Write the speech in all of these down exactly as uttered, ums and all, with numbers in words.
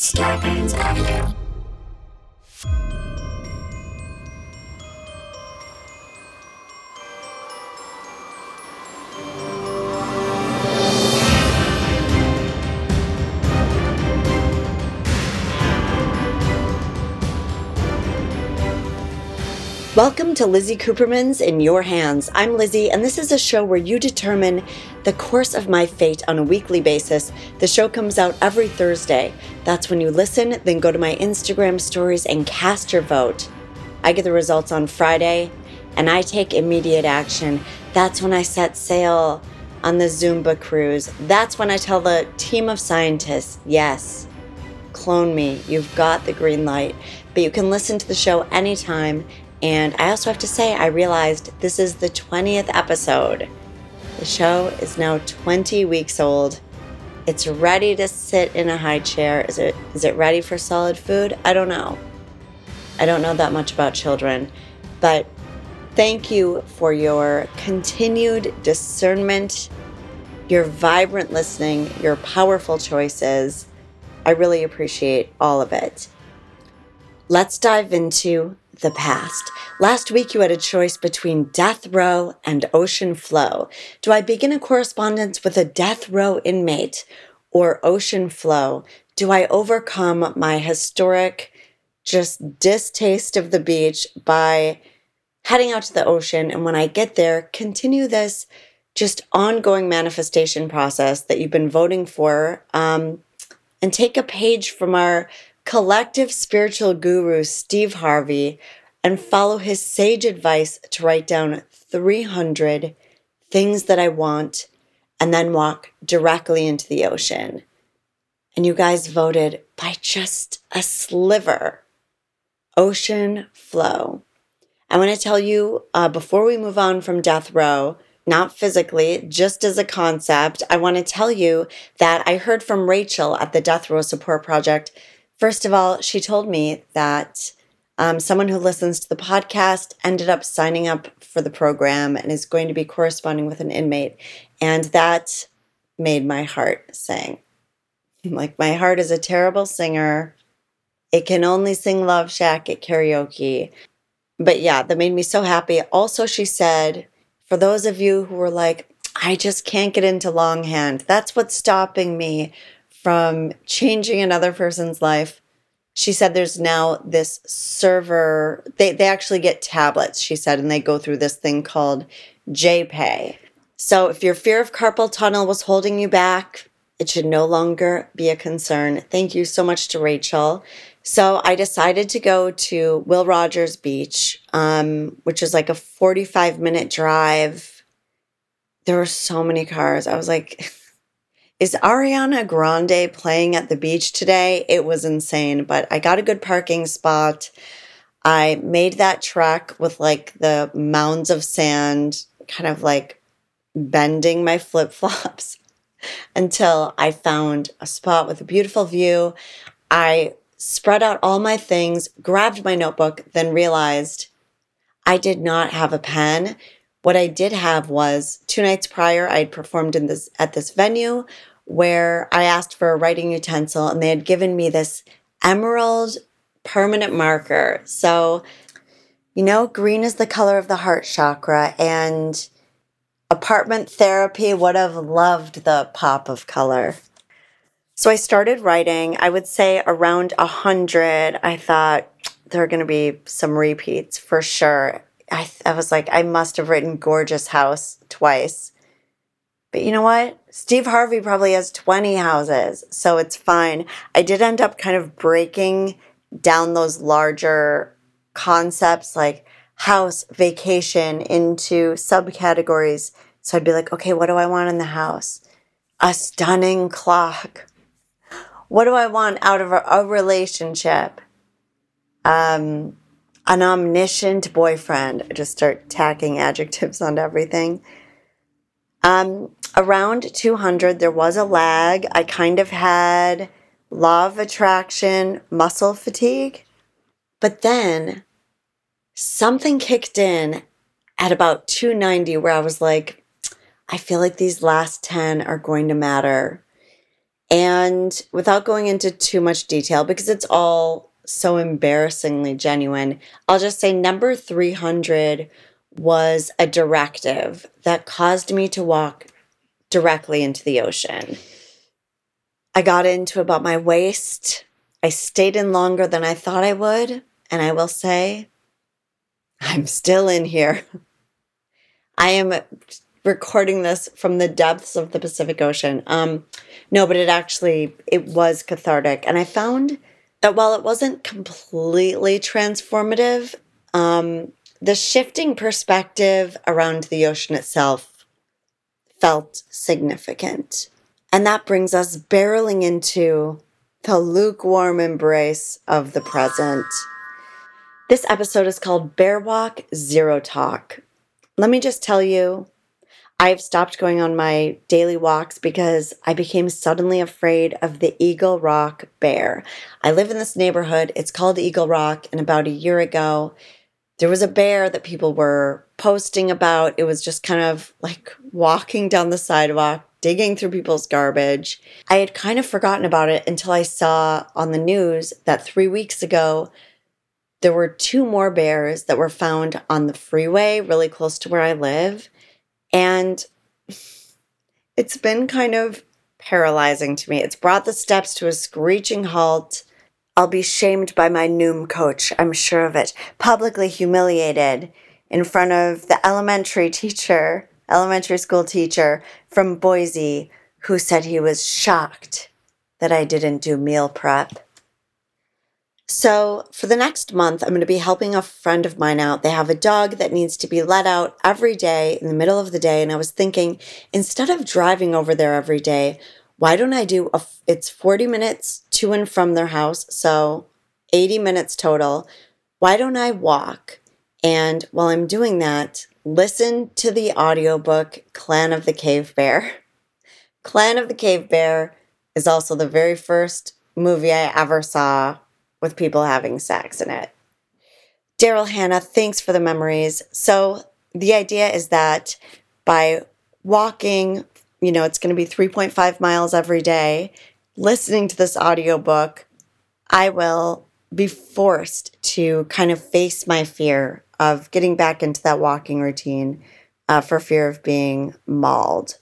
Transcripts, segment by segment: Starbane's Avenue. Welcome to Lizzie Cooperman's In Your Hands. I'm Lizzie, and this is a show where you determine the course of my fate on a weekly basis. The show comes out every Thursday. That's when you listen, then go to my Instagram stories and cast your vote. I get the results on Friday, and I take immediate action. That's when I set sail on the Zumba cruise. That's when I tell the team of scientists, yes, clone me. You've got the green light. But you can listen to the show anytime. And I also have to say, I realized this is the twentieth episode. The show is now twenty weeks old. It's ready to sit in a high chair. Is it is it ready for solid food? I don't know. I don't know that much about children. But thank you for your continued discernment, your vibrant listening, your powerful choices. I really appreciate all of it. Let's dive into the past. Last week, you had a choice between death row and ocean flow. Do I begin a correspondence with a death row inmate or ocean flow? Do I overcome my historic just distaste of the beach by heading out to the ocean? And when I get there, continue this just ongoing manifestation process that you've been voting for, um, and take a page from our collective spiritual guru, Steve Harvey, and follow his sage advice to write down three hundred things that I want and then walk directly into the ocean. And you guys voted by just a sliver. Ocean flow. I want to tell you, uh, before we move on from death row, not physically, just as a concept, I want to tell you that I heard from Rachel at the Death Row Support Project. First of all, she told me that um, someone who listens to the podcast ended up signing up for the program and is going to be corresponding with an inmate. And that made my heart sing. Like, my heart is a terrible singer. It can only sing Love Shack at karaoke. But yeah, that made me so happy. Also, she said, for those of you who were like, I just can't get into longhand, that's what's stopping me from changing another person's life. She said there's now this server. They they actually get tablets, she said, and they go through this thing called J Pay. So if your fear of carpal tunnel was holding you back, it should no longer be a concern. Thank you so much to Rachel. So I decided to go to Will Rogers Beach, um, which is like a forty-five minute drive. There were so many cars. I was like... Is Ariana Grande playing at the beach today? It was insane, but I got a good parking spot. I made that trek with like the mounds of sand, kind of like bending my flip-flops until I found a spot with a beautiful view. I spread out all my things, grabbed my notebook, then realized I did not have a pen. What I did have was, two nights prior, I had performed in this at this venue where I asked for a writing utensil, and they had given me this emerald permanent marker. So, you know, green is the color of the heart chakra, and apartment therapy would have loved the pop of color. So I started writing, I would say around one hundred. I thought there are going to be some repeats for sure. I, th- I was like, I must have written gorgeous house twice. But you know what? Steve Harvey probably has twenty houses, so it's fine. I did end up kind of breaking down those larger concepts like house, vacation into subcategories. So I'd be like, okay, what do I want in the house? A stunning clock. What do I want out of a, a relationship? Um... An omniscient boyfriend. I just start tacking adjectives onto everything. Um, around two hundred, there was a lag. I kind of had law of attraction, muscle fatigue. But then something kicked in at about two ninety where I was like, I feel like these last ten are going to matter. And without going into too much detail, because it's all so embarrassingly genuine, I'll just say number three hundred was a directive that caused me to walk directly into the ocean. I got into about my waist. I stayed in longer than I thought I would. And I will say, I'm still in here. I am recording this from the depths of the Pacific Ocean. Um, no, but it actually, it was cathartic. And I found that while it wasn't completely transformative, um, the shifting perspective around the ocean itself felt significant. And that brings us barreling into the lukewarm embrace of the present. This episode is called Bear Walk, Zero Talk. Let me just tell you, I've stopped going on my daily walks because I became suddenly afraid of the Eagle Rock bear. I live in this neighborhood. It's called Eagle Rock. And about a year ago, there was a bear that people were posting about. It was just kind of like walking down the sidewalk, digging through people's garbage. I had kind of forgotten about it until I saw on the news that three weeks ago, there were two more bears that were found on the freeway really close to where I live. And it's been kind of paralyzing to me. It's brought the steps to a screeching halt. I'll be shamed by my Noom coach, I'm sure of it. Publicly humiliated in front of the elementary teacher, elementary school teacher from Boise, who said he was shocked that I didn't do meal prep. So for the next month, I'm going to be helping a friend of mine out. They have a dog that needs to be let out every day in the middle of the day. And I was thinking, instead of driving over there every day, why don't I do, a, it's forty minutes to and from their house, so eighty minutes total. Why don't I walk? And while I'm doing that, listen to the audiobook Clan of the Cave Bear. Clan of the Cave Bear is also the very first movie I ever saw with people having sex in it. Daryl Hannah, thanks for the memories. So the idea is that by walking, you know, it's going to be three point five miles every day, listening to this audiobook, I will be forced to kind of face my fear of getting back into that walking routine uh, for fear of being mauled.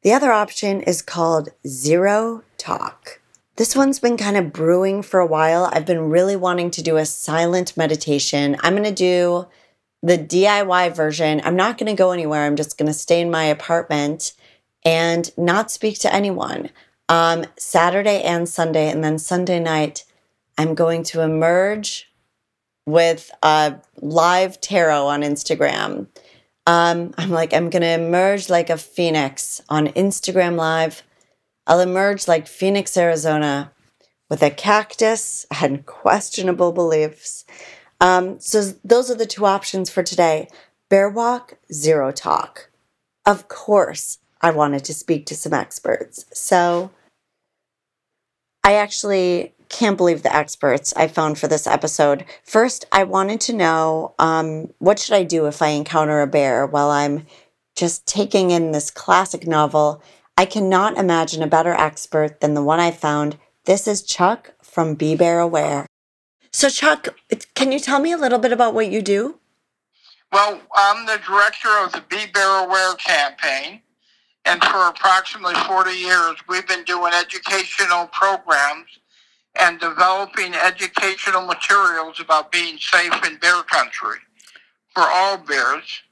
The other option is called Zero Talk. This one's been kind of brewing for a while. I've been really wanting to do a silent meditation. I'm going to do the D I Y version. I'm not going to go anywhere. I'm just going to stay in my apartment and not speak to anyone. Um, Saturday and Sunday, and then Sunday night, I'm going to emerge with a live tarot on Instagram. Um, I'm like, I'm going to emerge like a phoenix on Instagram Live. I'll emerge like Phoenix, Arizona, with a cactus and questionable beliefs. Um, so those are the two options for today. Bear Walk, Zero Talk. Of course, I wanted to speak to some experts. So I actually can't believe the experts I found for this episode. First, I wanted to know, um, what should I do if I encounter a bear while I'm just taking in this classic novel? I cannot imagine a better expert than the one I found. This is Chuck from Be Bear Aware. So Chuck, can you tell me a little bit about what you do? Well, I'm the director of the Be Bear Aware campaign. And for approximately forty years, we've been doing educational programs and developing educational materials about being safe in bear country for all bears.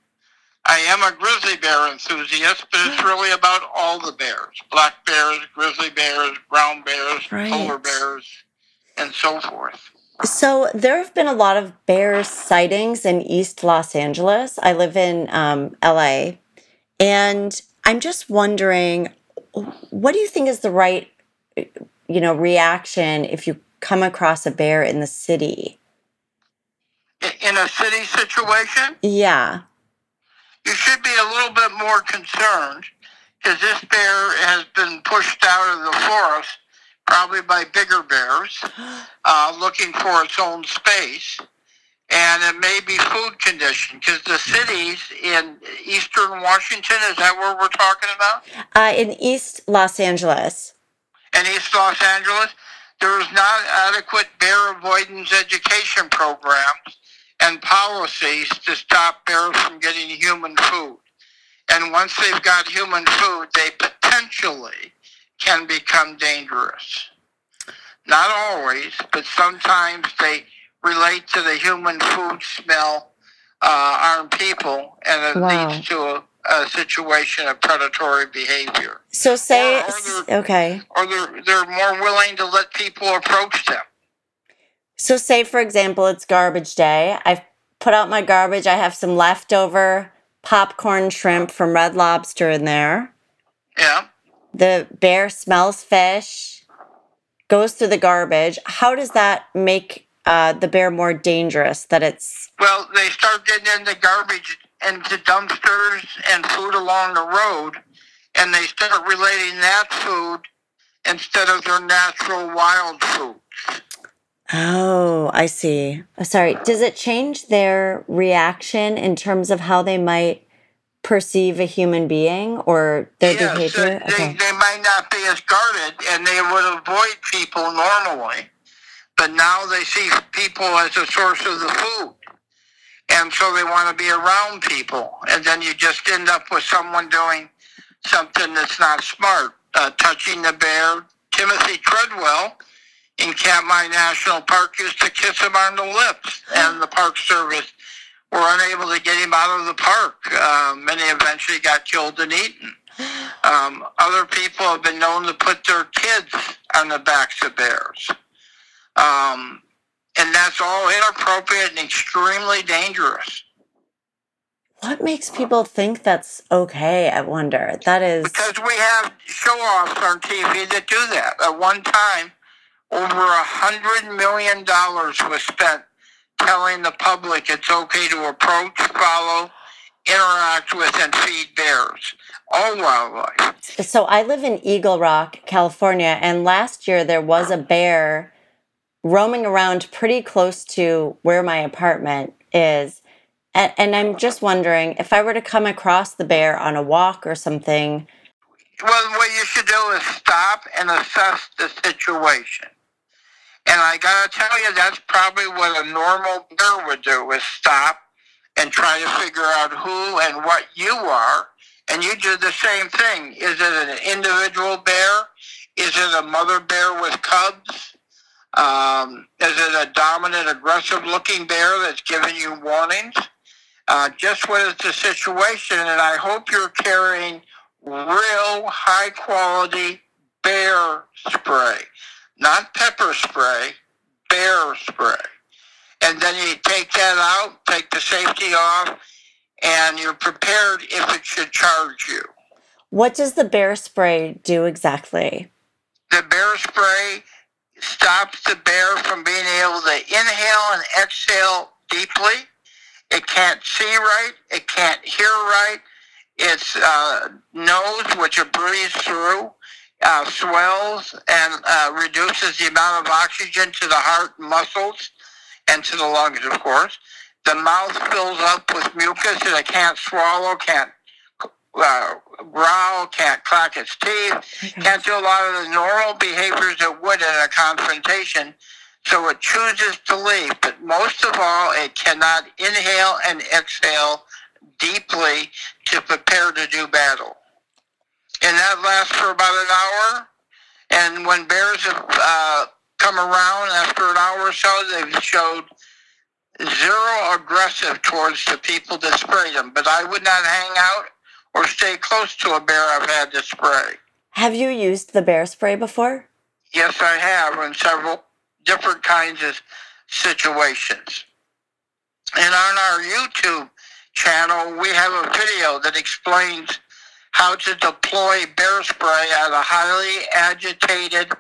I am a grizzly bear enthusiast, but it's really about all the bears. Black bears, grizzly bears, brown bears, right. Polar bears, and so forth. So there have been a lot of bear sightings in East Los Angeles. I live in um, L A. And I'm just wondering, what do you think is the right, you know, reaction if you come across a bear in the city? In a city situation? Yeah. You should be a little bit more concerned because this bear has been pushed out of the forest, probably by bigger bears, uh, looking for its own space. And it may be food conditioned because the cities in eastern Washington, is that where we're talking about? Uh, in East Los Angeles. and East Los Angeles, there is not adequate bear avoidance education programs and policies to stop bears from getting human food. And once they've got human food, they potentially can become dangerous. Not always, but sometimes they relate to the human food smell uh, on people, and it wow. leads to a, a situation of predatory behavior. So say, or, or okay. Or they're, they're more willing to let people approach them. So say, for example, it's garbage day. I've put out my garbage. I have some leftover popcorn shrimp from Red Lobster in there. Yeah. The bear smells fish, goes through the garbage. How does that make uh, the bear more dangerous? That it's well, they start getting into garbage, into dumpsters and food along the road, and they start relating that food instead of their natural wild foods. Oh, I see. Oh, sorry. Does it change their reaction in terms of how they might perceive a human being or their yes, behavior? They, okay. they might not be as guarded, and they would avoid people normally, but now they see people as a source of the food, and so they want to be around people, and then you just end up with someone doing something that's not smart, uh, touching the bear. Timothy Treadwell in Katmai National Park used to kiss him on the lips, and the Park Service were unable to get him out of the park. Um, and he eventually got killed and eaten. Um, other people have been known to put their kids on the backs of bears. Um, and that's all inappropriate and extremely dangerous. What makes people think that's okay, I wonder? That is... Because we have show-offs on T V that do that. At one time, over a hundred million dollars was spent telling the public it's okay to approach, follow, interact with, and feed bears. All wildlife. So I live in Eagle Rock, California, and last year there was a bear roaming around pretty close to where my apartment is. And, and I'm just wondering, if I were to come across the bear on a walk or something... Well, what you should do is stop and assess the situation. And I gotta tell you, that's probably what a normal bear would do, is stop and try to figure out who and what you are. And you do the same thing. Is it an individual bear? Is it a mother bear with cubs? Um, is it a dominant, aggressive-looking bear that's giving you warnings? Uh, just what is the situation? And I hope you're carrying real high-quality bear spray. Not pepper spray, bear spray. And then you take that out, take the safety off, and you're prepared if it should charge you. What does the bear spray do exactly? The bear spray stops the bear from being able to inhale and exhale deeply. It can't see right. It can't hear right. Its uh, nose, which it breathes through, Uh, swells and uh, reduces the amount of oxygen to the heart muscles and to the lungs, of course. The mouth fills up with mucus and it can't swallow, can't uh, growl, can't clack its teeth, can't do a lot of the normal behaviors it would in a confrontation, so it chooses to leave. But most of all, it cannot inhale and exhale deeply to prepare to do battle. And that lasts for about an hour. And when bears have uh, come around after an hour or so, they've showed zero aggressive towards the people that spray them. But I would not hang out or stay close to a bear I've had to spray. Have you used the bear spray before? Yes, I have, in several different kinds of situations. And on our YouTube channel, we have a video that explains how to deploy bear spray at a highly agitated,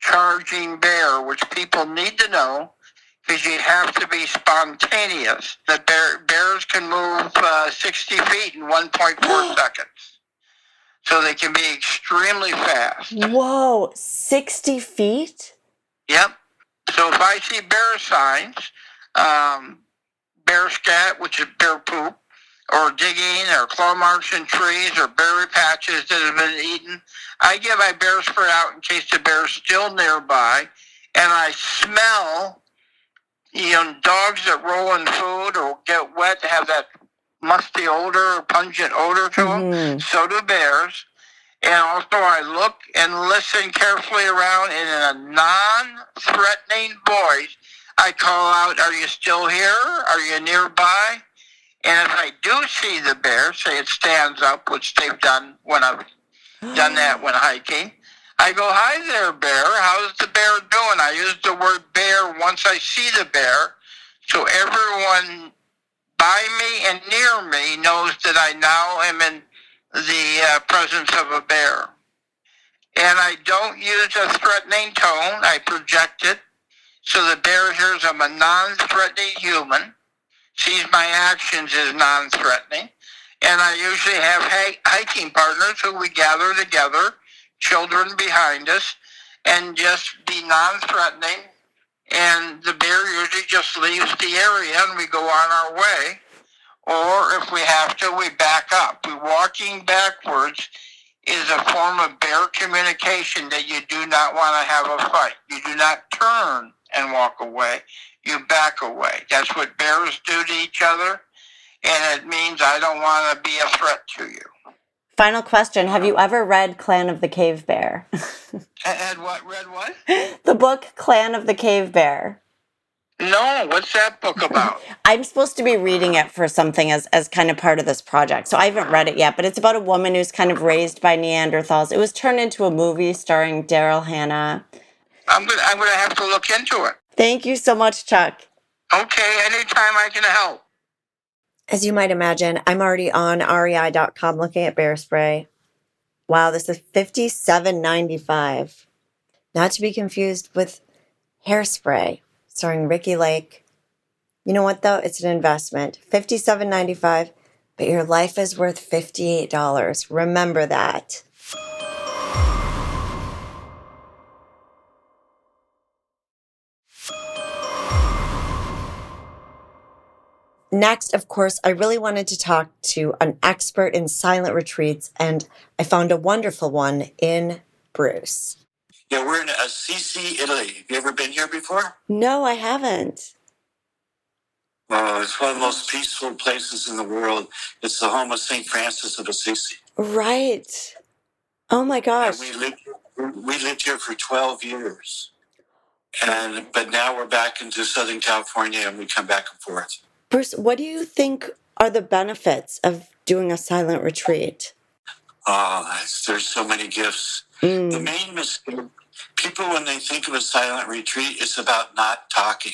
charging bear, which people need to know because you have to be spontaneous. The bear, bears can move uh, sixty feet in one point four seconds. So they can be extremely fast. Whoa, sixty feet? Yep. So if I see bear signs, um, bear scat, which is bear poop, or digging or claw marks in trees or berry patches that have been eaten. I get my bear spray out in case the bear is still nearby, and I smell, you know, dogs that roll in food or get wet have that musty odor or pungent odor to them. Mm-hmm. So do bears. And also I look and listen carefully around, and in a non-threatening voice, I call out, "Are you still here? Are you nearby?" And if I do see the bear, say it stands up, which they've done when I've done that when hiking, I go, "Hi there, bear. How's the bear doing?" I use the word bear once I see the bear, so everyone by me and near me knows that I now am in the uh, presence of a bear. And I don't use a threatening tone. I project it. So the bear hears I'm a non-threatening human, sees my actions as non-threatening, and I usually have ha- hiking partners who we gather together, children behind us, and just be non-threatening, and the bear usually just leaves the area and we go on our way, or if we have to, we back up. We walking backwards is a form of bear communication that you do not want to have a fight. You do not turn and walk away. You back away. That's what bears do to each other, and it means I don't want to be a threat to you. Final question. Have you ever read Clan of the Cave Bear? And what? Read what? The book Clan of the Cave Bear. No, what's that book about? I'm supposed to be reading it for something as, as kind of part of this project, so I haven't read it yet, but it's about a woman who's kind of raised by Neanderthals. It was turned into a movie starring Daryl Hannah. I'm gonna, I'm gonna have to look into it. Thank you so much, Chuck. Okay, anytime I can help. As you might imagine, I'm already on R E I dot com looking at bear spray. Wow, this is fifty-seven dollars and ninety-five cents. Not to be confused with hairspray, starring Ricky Lake. You know what, though? It's an investment. fifty-seven dollars and ninety-five cents, but your life is worth fifty-eight dollars. Remember that. Next, of course, I really wanted to talk to an expert in silent retreats, and I found a wonderful one in Bruce. Yeah, we're in Assisi, Italy. Have you ever been here before? No, I haven't. Oh, it's one of the most peaceful places in the world. It's the home of Saint Francis of Assisi. Right. Oh, my gosh. And we lived, we lived here for twelve years, and but now we're back into Southern California, and we come back and forth. Bruce, what do you think are the benefits of doing a silent retreat? Oh, there's so many gifts. Mm. The main mistake, people, when they think of a silent retreat, it's about not talking.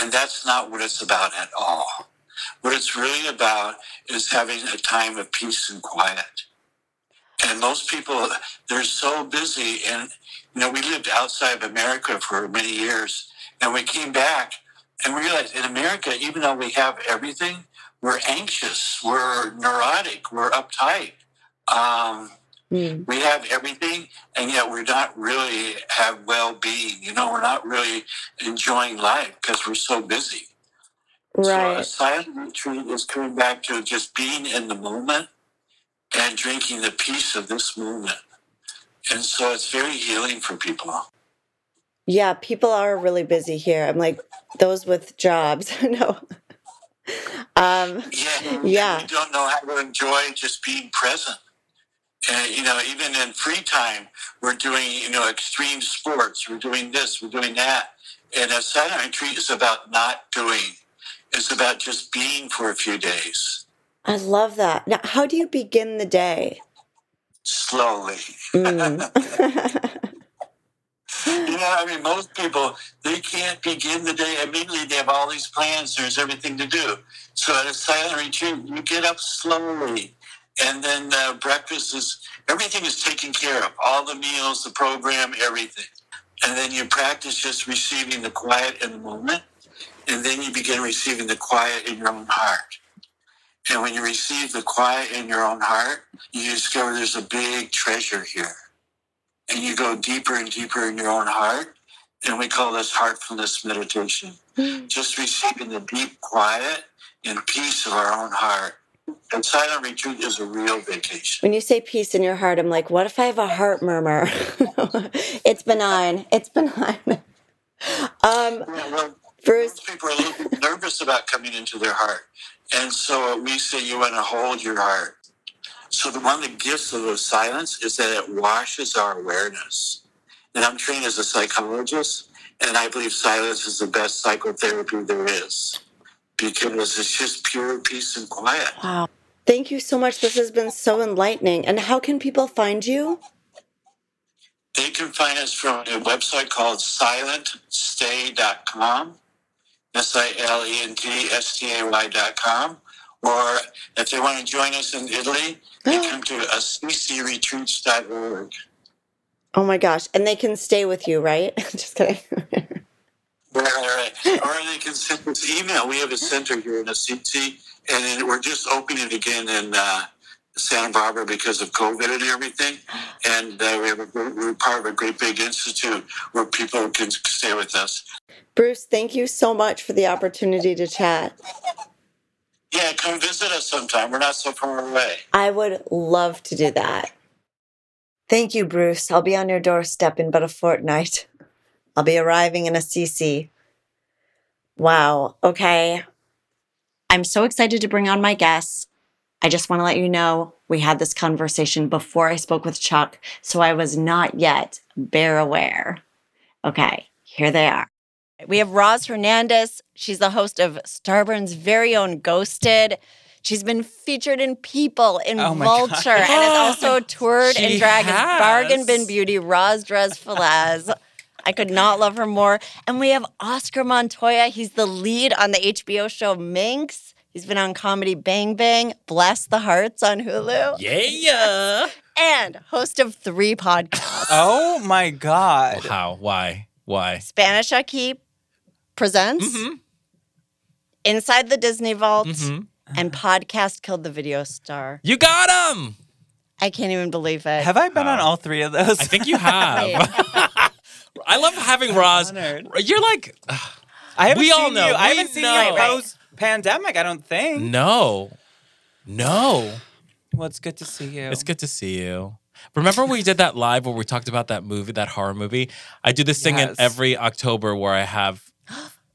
And that's not what it's about at all. What it's really about is having a time of peace and quiet. And most people, they're so busy. And, you know, we lived outside of America for many years, and we came back. And we realize in America, even though we have everything, we're anxious, we're neurotic, we're uptight. Um, mm. We have everything, and yet we're not really have well-being. You know, we're not really enjoying life because we're so busy. Right. So a silent retreat is coming back to just being in the moment and drinking the peace of this moment. And so it's very healing for people. Yeah, people are really busy here. I'm like, those with jobs. No. Um, yeah. yeah. You don't know how to enjoy just being present. And, you know, even in free time, we're doing, you know, extreme sports. We're doing this, we're doing that. And a silent retreat is about not doing. It's about just being for a few days. I love that. Now, how do you begin the day? Slowly. Mm. You know, I mean, most people, they can't begin the day immediately. They have all these plans. There's everything to do. So at a silent retreat, you get up slowly. And then uh, breakfast is, everything is taken care of. All the meals, the program, everything. And then you practice just receiving the quiet in the moment. And then you begin receiving the quiet in your own heart. And when you receive the quiet in your own heart, you discover there's a big treasure here. And you go deeper and deeper in your own heart. And we call this heartfulness meditation. Mm. Just receiving the deep quiet and peace of our own heart. And silent retreat is a real vacation. When you say peace in your heart, I'm like, what if I have a heart murmur? It's benign. It's benign. Um, yeah, well, Bruce. Most people are a little bit nervous about coming into their heart. And so we say you want to hold your heart. So the one of the gifts of the silence is that it washes our awareness. And I'm trained as a psychologist, and I believe silence is the best psychotherapy there is. Because it's just pure peace and quiet. Wow. Thank you so much. This has been so enlightening. And how can people find you? They can find us from a website called silent stay dot com, S I L E N T S T A Y dot com. Or if they want to join us in Italy, they come to a c c retreats dot org. Oh, my gosh. And they can stay with you, right? Just kidding. Right, right. Or they can send us email. We have a center here in Asiti, and we're just opening it again in uh, Santa Barbara because of COVID and everything. And uh, we have a, we're part of a great big institute where people can stay with us. Bruce, thank you so much for the opportunity to chat. Yeah, come visit us sometime. We're not so far away. I would love to do that. Thank you, Bruce. I'll be on your doorstep in but a fortnight. I'll be arriving in Assisi. Wow. Okay. I'm so excited to bring on my guests. I just want to let you know we had this conversation before I spoke with Chuck, so I was not yet bear aware. Okay. Here they are. We have Roz Hernandez. She's the host of Starburn's very own Ghosted. She's been featured in People, in oh Vulture, God. and has also toured she in Dragon's has. Bargain Bin Beauty, Roz Dress Filaz. I could not love her more. And we have Oscar Montoya. He's the lead on the H B O show Minx. He's been on comedy Bang Bang, Bless the Hearts on Hulu. Yeah. And host of three podcasts. Oh, my God. How? Why? Why? Spanish Aki Presents, mm-hmm. Inside the Disney Vault, mm-hmm. and Podcast Killed the Video Star. You got him! I can't even believe it. Have I been oh. on all three of those? I think you have. I love having I'm Roz. Honored. You're like, uh, I haven't we seen all know. You. I haven't we seen know. You post-pandemic, I don't think. No. No. Well, it's good to see you. It's good to see you. Remember we did that live where we talked about that movie, that horror movie? I do this thing yes. in every October where I have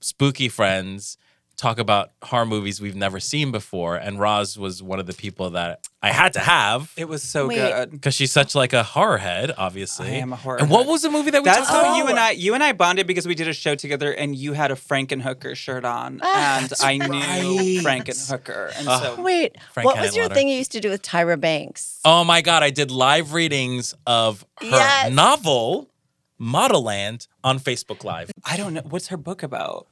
spooky friends talk about horror movies we've never seen before, and Roz was one of the people that I had to have. It was so Wait. good because she's such like a horror head, obviously. I am a horror. And what head. was the movie that we That's talked about? That's how you and I, you and I bonded because we did a show together, and you had a Frankenhooker shirt on, ah, and I right. knew Frankenhooker. And uh, so Wait, Frank what Hannon was your Lutter. thing you used to do with Tyra Banks? Oh my God, I did live readings of her yes. novel Model Land on Facebook Live. I don't know what's her book about.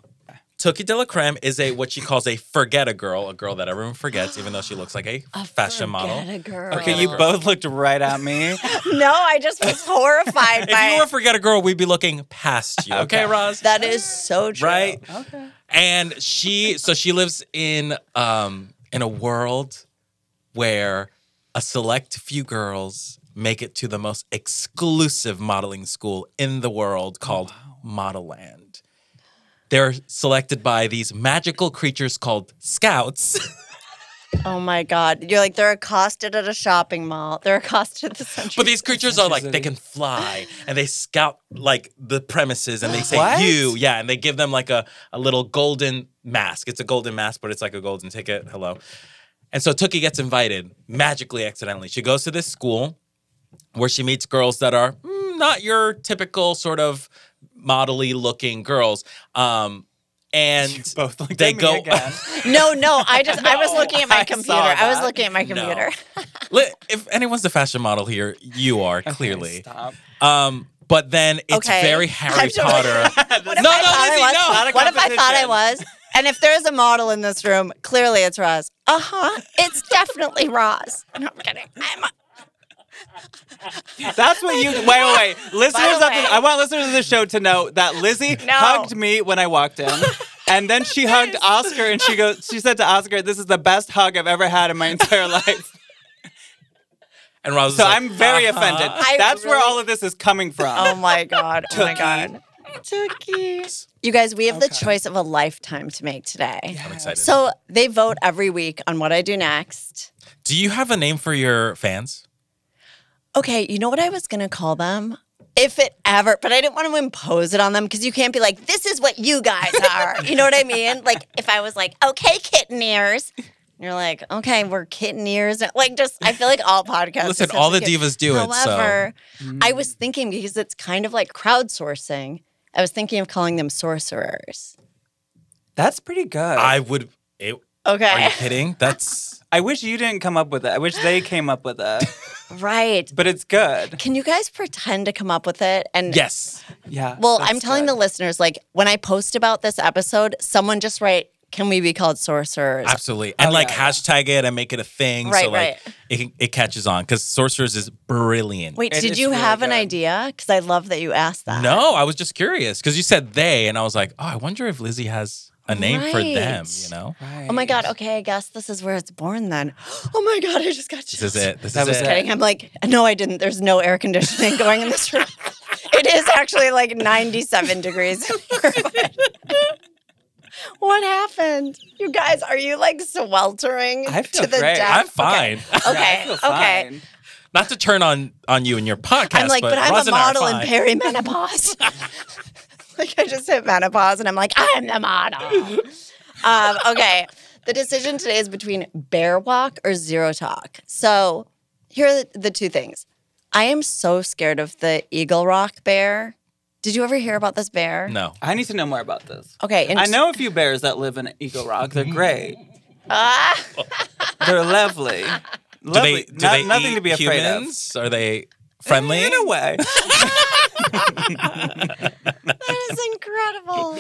Tookie de La Creme is a what she calls a forget-a-girl, a girl that everyone forgets, even though she looks like a, a fashion model. Forget-a-girl. Okay, you both looked right at me. No, I just was horrified by it. If you were a forget-a-girl, we'd be looking past you. Okay, okay, Roz? That is so true. Right? Okay. And she, so she lives in um, in a world where a select few girls make it to the most exclusive modeling school in the world called oh, wow. Model Land. They're selected by these magical creatures called scouts. Oh, my God. You're like, they're accosted at a shopping mall. They're accosted at the Century But these creatures are like, they can fly. And they scout, like, the premises. And they say, what? you. Yeah, and they give them, like, a, a little golden mask. It's a golden mask, but it's like a golden ticket. Hello. And so Tookie gets invited, magically, accidentally. She goes to this school where she meets girls that are mm, not your typical sort of model-y looking girls. Um, and both they go. no, no, I just, no, I was looking at my I computer. I was looking at my computer. No. If anyone's the fashion model here, you are okay, clearly. Stop. Um, but then it's okay. very Harry Potter. what no, I no, Lizzie, no. What if I thought I was? And if there's a model in this room, clearly it's Roz. Uh huh. It's definitely Roz. No, I'm kidding. I'm a- That's what you. Wait, wait, wait. Listeners, the, I want listeners of the show to know that Lizzie no. hugged me when I walked in, and then she hugged Oscar, and she goes. She said to Oscar, "This is the best hug I've ever had in my entire life." And Roz was so like, I'm very uh-huh. offended. I That's really... where all of this is coming from. Oh my God! Oh Tookie. my God! Tookie. You guys, we have okay. the choice of a lifetime to make today. Yes. I'm excited. So they vote every week on what I do next. Do you have a name for your fans? Okay, you know what I was going to call them? If it ever, but I didn't want to impose it on them because you can't be like, this is what you guys are. You know what I mean? Like, if I was like, okay, kitten ears. You're like, okay, we're kitten ears. Like, just, I feel like all podcasts. Listen, all the kid. divas do However, it, so. Mm. I was thinking, because it's kind of like crowdsourcing, I was thinking of calling them sorcerers. That's pretty good. I would, it, okay. Are you kidding? That's. I wish you didn't come up with it. I wish they came up with it. Right. But it's good. Can you guys pretend to come up with it? And yes. Yeah. Well, I'm telling good. the listeners, like, when I post about this episode, someone just write, can we be called sorcerers? Absolutely. And, oh, like, yeah. hashtag it and make it a thing. Right, so, like, right. it, it catches on. Because sorcerers is brilliant. Wait, it did you really have good. an idea? Because I love that you asked that. No, I was just curious. Because you said they, and I was like, oh, I wonder if Lizzie has a name right. for them, you know? Right. Oh, my God. Okay, I guess this is where it's born, then. Oh, my God, I just got you. This is it. This that is was it. Kidding. I'm like, no, I didn't. There's no air conditioning going in this room. It is actually, like, ninety-seven degrees. What happened? You guys, are you like sweltering I feel to the great. death? I'm fine. Okay. Okay. Yeah, I feel okay. fine. Not to turn on, on you in your podcast. I'm like, but, but I'm Roz a model in perimenopause. Like, I just hit menopause and I'm like, I'm the model. um, okay. The decision today is between bear walk or zero talk. So here are the, the two things. I am so scared of the Eagle Rock bear. Did you ever hear about this bear? No. I need to know more about this. Okay. And I know a few bears that live in Eagle Rock. They're great. Ah. They're lovely. Lovely. Do they, do no, they nothing eat to be afraid humans? Of. Are they friendly? In a way. That is incredible.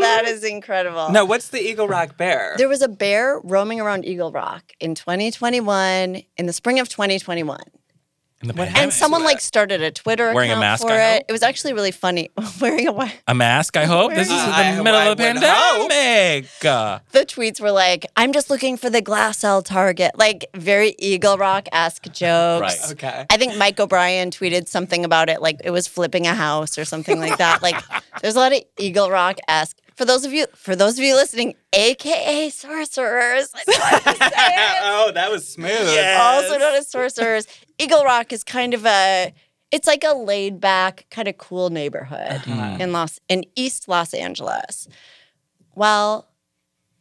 That is incredible. No, what's the Eagle Rock bear? There was a bear roaming around Eagle Rock in twenty twenty-one, in the spring of twenty twenty-one. And someone like started a Twitter Wearing account a mask, for I it. Hope? It was actually really funny. Wearing a what? A mask, I hope. Wearing this is in the I, middle I, of the pandemic. Hope. The tweets were like, I'm just looking for the glass L Target. Like, very Eagle Rock-esque jokes. Right, okay. I think Mike O'Brien tweeted something about it, like it was flipping a house or something like that. Like, there's a lot of Eagle Rock-esque. For those of you, for those of you listening, A K A sorcerers. Oh, that was smooth. Yes. Also known as sorcerers. Eagle Rock is kind of a, it's like a laid back, kind of cool neighborhood uh-huh. in Los in East Los Angeles. Well,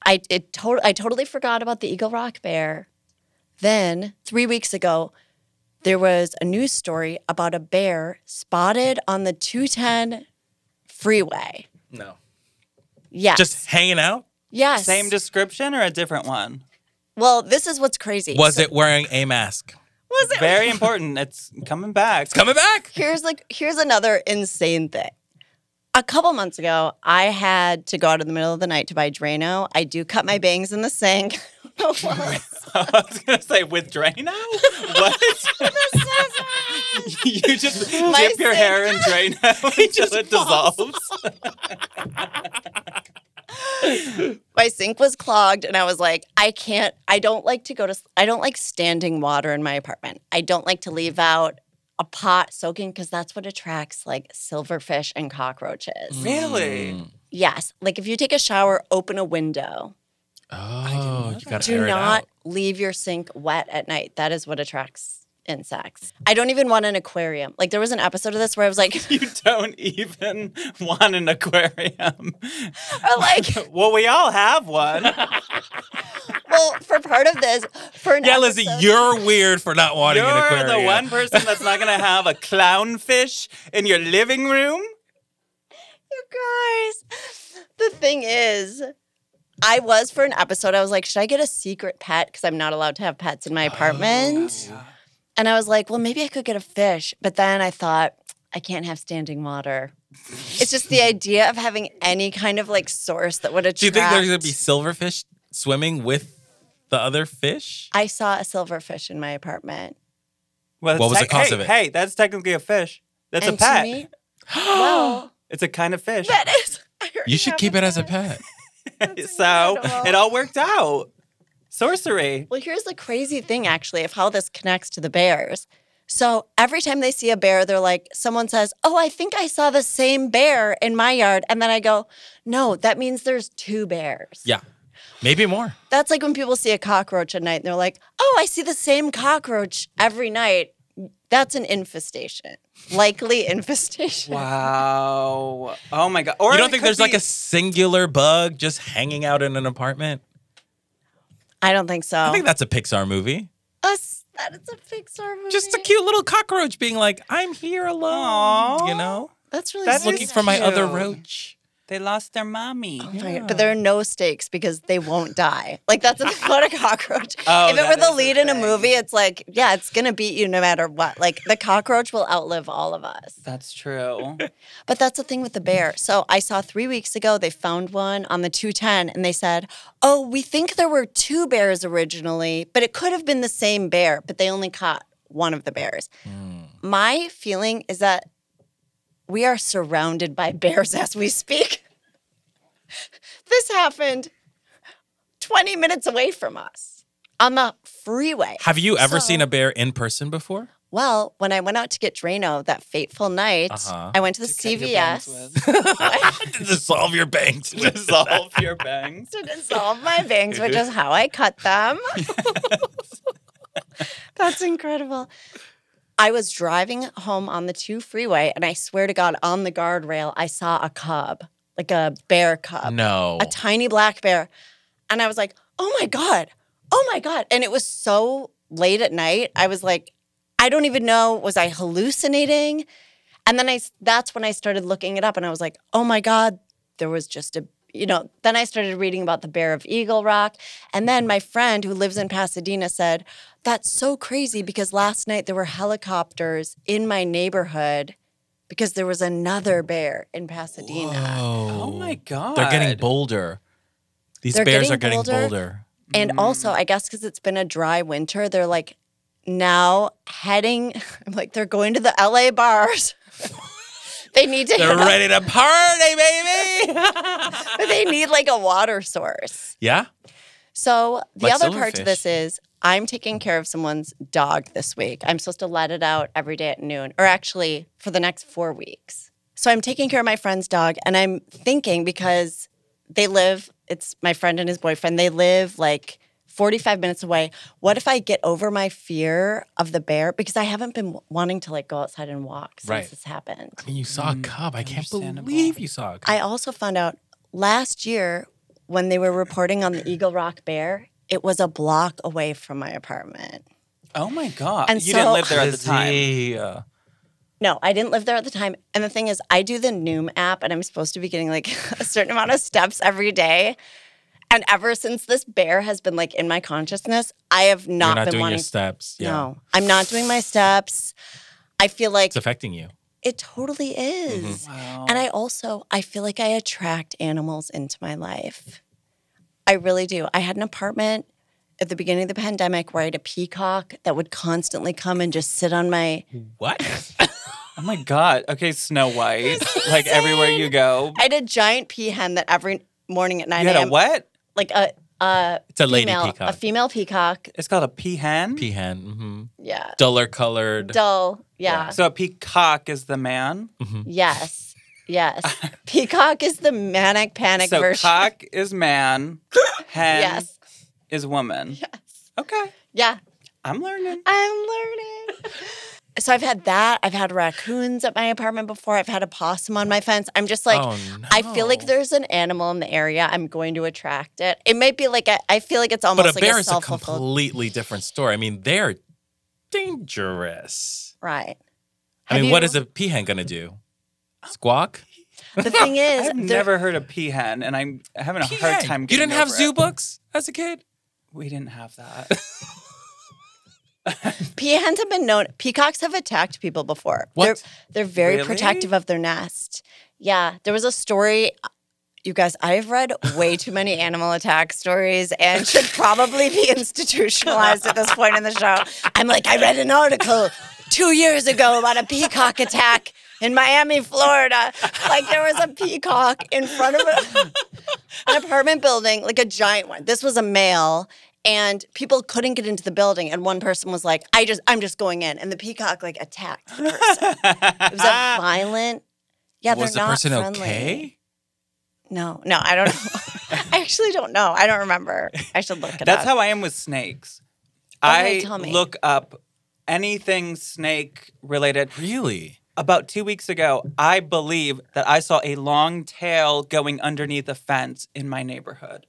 I it to, I totally forgot about the Eagle Rock bear. Then three weeks ago, there was a news story about a bear spotted on the two ten freeway. No. Yes. Just hanging out? Yes. Same description or a different one? Well, this is what's crazy. Was so, it wearing a mask? Was it? Very important. It's coming back. It's coming back. Here's like here's another insane thing. A couple months ago, I had to go out in the middle of the night to buy Drano. I do cut my bangs in the sink. I was gonna say with Drano? What? You just my dip sink. your hair in Drano until it dissolves. My sink was clogged, and I was like, I can't, I don't like to go to, I don't like standing water in my apartment. I don't like to leave out a pot soaking because that's what attracts, like, silverfish and cockroaches. Really? Mm. Yes. Like, if you take a shower, open a window. Oh, you got to air it out. Do not leave your sink wet at night. That is what attracts insects. I don't even want an aquarium. Like, there was an episode of this where I was like, you don't even want an aquarium. Or like, well, we all have one. Well, for part of this, for an yeah, episode, Lizzie, you're weird for not wanting an aquarium. You're the one person that's not going to have a clownfish in your living room. You guys, the thing is, I was for an episode, I was like, should I get a secret pet? Because I'm not allowed to have pets in my apartment. Oh, yeah. And I was like, well, maybe I could get a fish. But then I thought, I can't have standing water. It's just the idea of having any kind of, like, source that would attract. Do you think there's going to be silverfish swimming with the other fish? I saw a silverfish in my apartment. Well, what was te- the cost hey, of it? Hey, that's technically a fish. That's and a pet. To me, well, it's a kind of fish. That is. You should keep it pet. as a pet. So it all worked out. Sorcery. Well, here's the crazy thing, actually, of how this connects to the bears. So every time they see a bear, they're like, someone says, oh, I think I saw the same bear in my yard. And then I go, no, that means there's two bears. Yeah. Maybe more. That's like when people see a cockroach at night and they're like, oh, I see the same cockroach every night. That's an infestation. Likely infestation. Wow. Oh, my God. Or you don't think there's be... like a singular bug just hanging out in an apartment? I don't think so. I think that's a Pixar movie. Us. That is a Pixar movie. Just a cute little cockroach being like, I'm here alone. Aww. You know? That's really that looking for my cute. Other roach. They lost their mommy. Oh yeah. But there are no stakes because they won't die. Like, that's what a cockroach. Oh, if it were the lead in a movie, it's like, yeah, it's going to beat you no matter what. Like, the cockroach will outlive all of us. That's true. But that's the thing with the bear. So I saw three weeks ago, they found one on the two ten, and they said, oh, we think there were two bears originally, but it could have been the same bear, but they only caught one of the bears. Mm. My feeling is that we are surrounded by bears as we speak. This happened twenty minutes away from us on the freeway. Have you ever so, seen a bear in person before? Well, when I went out to get Drano that fateful night, uh-huh. I went to the to C V S. To dissolve your bangs. To dissolve your bangs. To dissolve my bangs, which is how I cut them. Yes. That's incredible. I was driving home on the two freeway, and I swear to God, on the guardrail, I saw a cub, like a bear cub. No. A tiny black bear. And I was like, oh, my God. Oh, my God. And it was so late at night. I was like, I don't even know. Was I hallucinating? And then I, that's when I started looking it up, and I was like, oh, my God, there was just a, you know, then I started reading about the bear of Eagle Rock. And then my friend who lives in Pasadena said, that's so crazy because last night there were helicopters in my neighborhood because there was another bear in Pasadena. Whoa. Oh, my God. They're getting bolder. These they're bears getting are bolder. getting bolder. And mm. also, I guess because it's been a dry winter, they're like now heading, I'm like, they're going to the L A bars. They need to. They're ready to party, baby. But they need like a water source. Yeah. So the like other part to this is I'm taking care of someone's dog this week. I'm supposed to let it out every day at noon, or actually for the next four weeks. So I'm taking care of my friend's dog, and I'm thinking because they live, it's my friend and his boyfriend, they live like forty-five minutes away. What if I get over my fear of the bear? Because I haven't been wanting to like go outside and walk since right. this happened. I mean, you saw a cub. I can't believe you saw a cub. I also found out last year when they were reporting on the Eagle Rock bear, it was a block away from my apartment. Oh, my God. And you so, didn't live there at the time. Yeah. No, I didn't live there at the time. And the thing is, I do the Noom app, and I'm supposed to be getting like a certain amount of steps every day. And ever since this bear has been like in my consciousness, I have not, You're not been doing wanting your steps. Yeah. No, I'm not doing my steps. I feel like it's affecting you. It totally is. Mm-hmm. Wow. And I also I feel like I attract animals into my life. I really do. I had an apartment at the beginning of the pandemic where I had a peacock that would constantly come and just sit on my what? Oh, my God. Okay, Snow White. Like everywhere you go. I had a giant peahen that every morning at nine a.m. You had a what? Like a, a it's a female, lady peacock. A female peacock. It's called a peahen? Peahen, mm-hmm. Yeah. Duller colored. Dull, yeah. yeah. So a peacock is the man? Mm-hmm. Yes, yes. Peacock is the manic panic so version. So cock is man, hen yes. is woman. Yes. Okay. Yeah. I'm learning. I'm learning. So I've had that. I've had raccoons at my apartment before. I've had a possum on my fence. I'm just like, oh, no. I feel like there's an animal in the area. I'm going to attract it. It might be like, a, I feel like it's almost like a But a like bear a is a completely different story. I mean, they're dangerous. Right. I have mean, you... what is a peahen going to do? Squawk? The thing is. I've never heard a peahen, and I'm having a peahen. hard time getting You didn't have zoo it. books as a kid? We didn't have that. Peahens have been known. Peacocks have attacked people before. What? They're, they're very really? protective of their nest. Yeah, there was a story. You guys, I've read way too many animal attack stories and should probably be institutionalized at this point in the show. I'm like, I read an article two years ago about a peacock attack in Miami, Florida. Like there was a peacock in front of a, an apartment building, like a giant one. This was a male. And people couldn't get into the building, and one person was like, "I just, I'm just going in," and the peacock like attacked the person. It was a violent. Yeah, was they're not friendly. Was the person okay? No, no, I don't know. I actually don't know. I don't remember. I should look it That's up. That's how I am with snakes. Okay, I look up anything snake related. Really? About two weeks ago, I believe that I saw a long tail going underneath a fence in my neighborhood.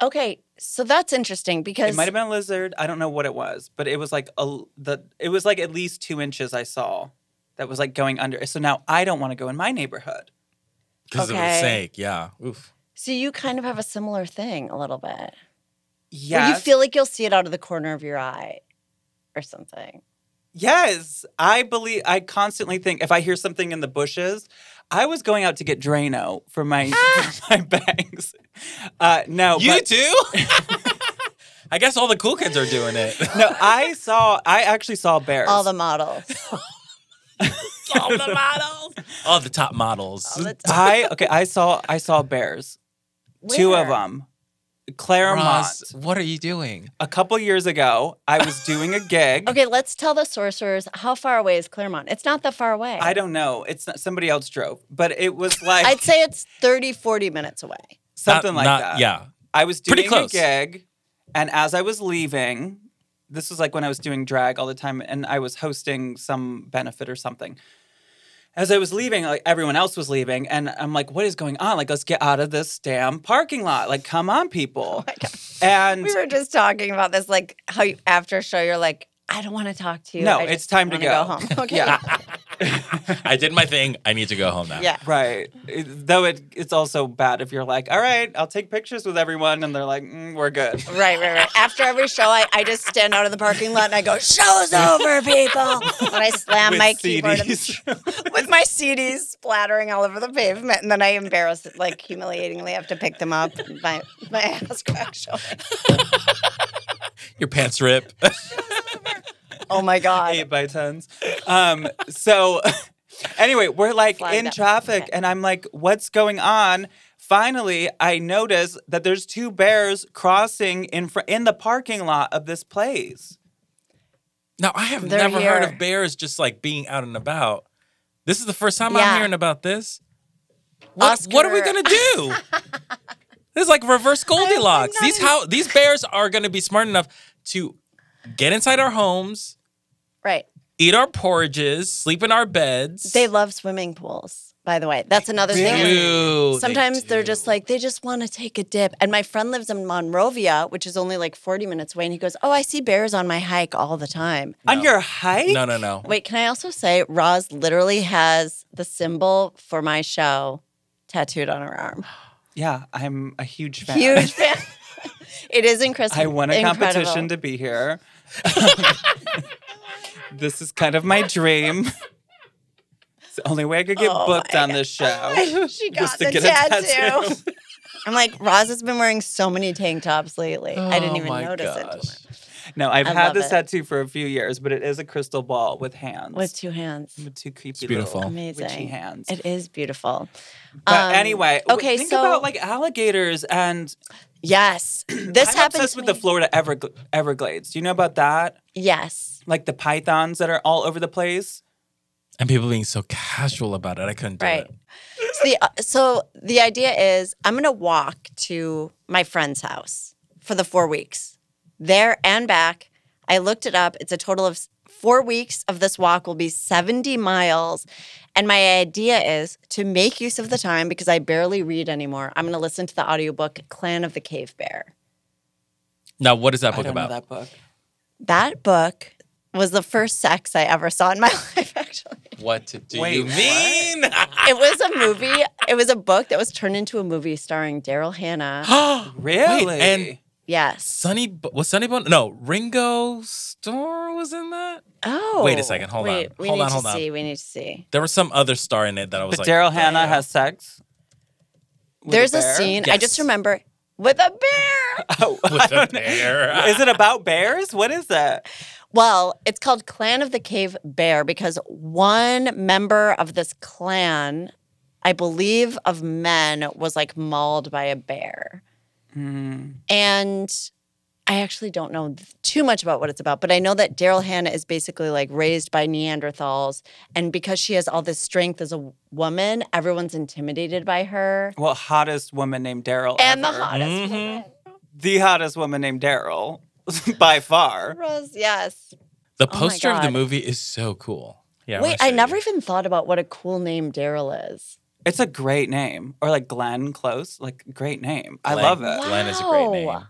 Okay, so that's interesting because it might have been a lizard. I don't know what it was, but it was like a the it was like at least two inches I saw that was like going under. So now I don't want to go in my neighborhood because okay. of the snake. Yeah. Oof. So you kind of have a similar thing a little bit. Yeah. You feel like you'll see it out of the corner of your eye or something. Yes, I believe. I constantly think if I hear something in the bushes. I was going out to get Drano for my ah! for my bags. Uh, no, you but, too. I guess all the cool kids are doing it. No, I saw. I actually saw bears. All the models. all the models. All the top models. All the top. I okay. I saw. I saw bears. Where? Two of them. Claremont. Roz, what are you doing? A couple years ago, I was doing a gig. Okay, let's tell the sorcerers, how far away is Claremont? It's not that far away. I don't know. It's not, somebody else drove, but it was like... I'd say it's thirty, forty minutes away. Something not, like not, that. Yeah. I was doing a gig, and as I was leaving, this was like when I was doing drag all the time, and I was hosting some benefit or something. As I was leaving, like everyone else was leaving, and I'm like, what is going on? Like, let's get out of this damn parking lot. Like, come on, people. Oh and we were just talking about this, like, how you, after a show, you're like, I don't want to talk to you. No, I it's just time to go. go home. Okay. Yeah. I did my thing. I need to go home now. Yeah. Right. It, though it, it's also bad if you're like, all right, I'll take pictures with everyone. And they're like, mm, we're good. Right, right, right. After every show, I, I just stand out in the parking lot and I go, show's over, people. And I slam with my keyboard. And, with my C Ds splattering all over the pavement. And then I embarrass, like humiliatingly have to pick them up. And my, my ass cracks showing. Your pants rip. Oh, my God. Eight by tens. Um, so anyway, we're like Flying in traffic, okay. and I'm like, what's going on? Finally, I notice that there's two bears crossing in fr- in the parking lot of this place. Now, I have They're never here. heard of bears just, like, being out and about. This is the first time yeah. I'm hearing about this. What, Oscar. what are we going to do? This is like reverse Goldilocks. These, how, these bears are going to be smart enough to... get inside our homes. Right. Eat our porridges, sleep in our beds. They love swimming pools, by the way. That's another they thing. Do. Sometimes they do. They're just like, they just want to take a dip. And my friend lives in Monrovia, which is only like forty minutes away. And he goes, oh, I see bears on my hike all the time. No. On your hike? No, no, no. Wait, can I also say, Roz literally has the symbol for my show tattooed on her arm. Yeah, I'm a huge fan. Huge fan. It is incredible. I won a incredible. competition to be here. This is kind of my dream. It's the only way I could get oh booked on God. this show. She got the tattoo. tattoo. I'm like, Roz has been wearing so many tank tops lately. Oh I didn't even notice gosh. it. No, I've I had this it. tattoo for a few years, but it is a crystal ball with hands. With two hands. With two creepy it's beautiful. little Amazing. witchy hands. It is beautiful. But um, anyway, okay, think so, about like alligators and... Yes. This I'm obsessed with me. the Florida Evergl- Everglades. Do you know about that? Yes. Like the pythons that are all over the place. And people being so casual about it. I couldn't do right. it. So the, uh, so the idea is I'm going to walk to my friend's house for the four weeks. There and back. I looked it up. It's a total of four weeks of this walk will be seventy miles. And my idea is to make use of the time because I barely read anymore. I'm going to listen to the audiobook Clan of the Cave Bear. Now, what is that book I don't about? Know that book. That book was the first sex I ever saw in my life, actually. What do Wait, you mean? It was a movie. It was a book that was turned into a movie starring Daryl Hannah. Oh, really? Wait, and yes. Sonny, was Sonny Bon? No, Ringo Starr was in that? Oh. Wait a second. Hold Wait, on. We hold need on, to hold see. On. We need to see. There was some other star in it that I was but like. Daryl Hannah has sex. With There's a, a scene. Yes. I just remember with a bear. Oh, with a bear. Is it about bears? What is that? Well, it's called Clan of the Cave Bear because one member of this clan, I believe, of men was like mauled by a bear. Mm. And I actually don't know too much about what it's about, but I know that Daryl Hannah is basically like raised by Neanderthals, and because she has all this strength as a woman, everyone's intimidated by her. Well, hottest woman named Daryl and ever. the hottest mm-hmm. woman. The hottest woman named Daryl, by far. Roz, yes. The poster oh of the movie is so cool. Yeah. Wait, I, I never you. even thought about what a cool name Daryl is. It's a great name, or like Glenn Close, like great name. Glenn, I love it. Wow. Glenn is a great name.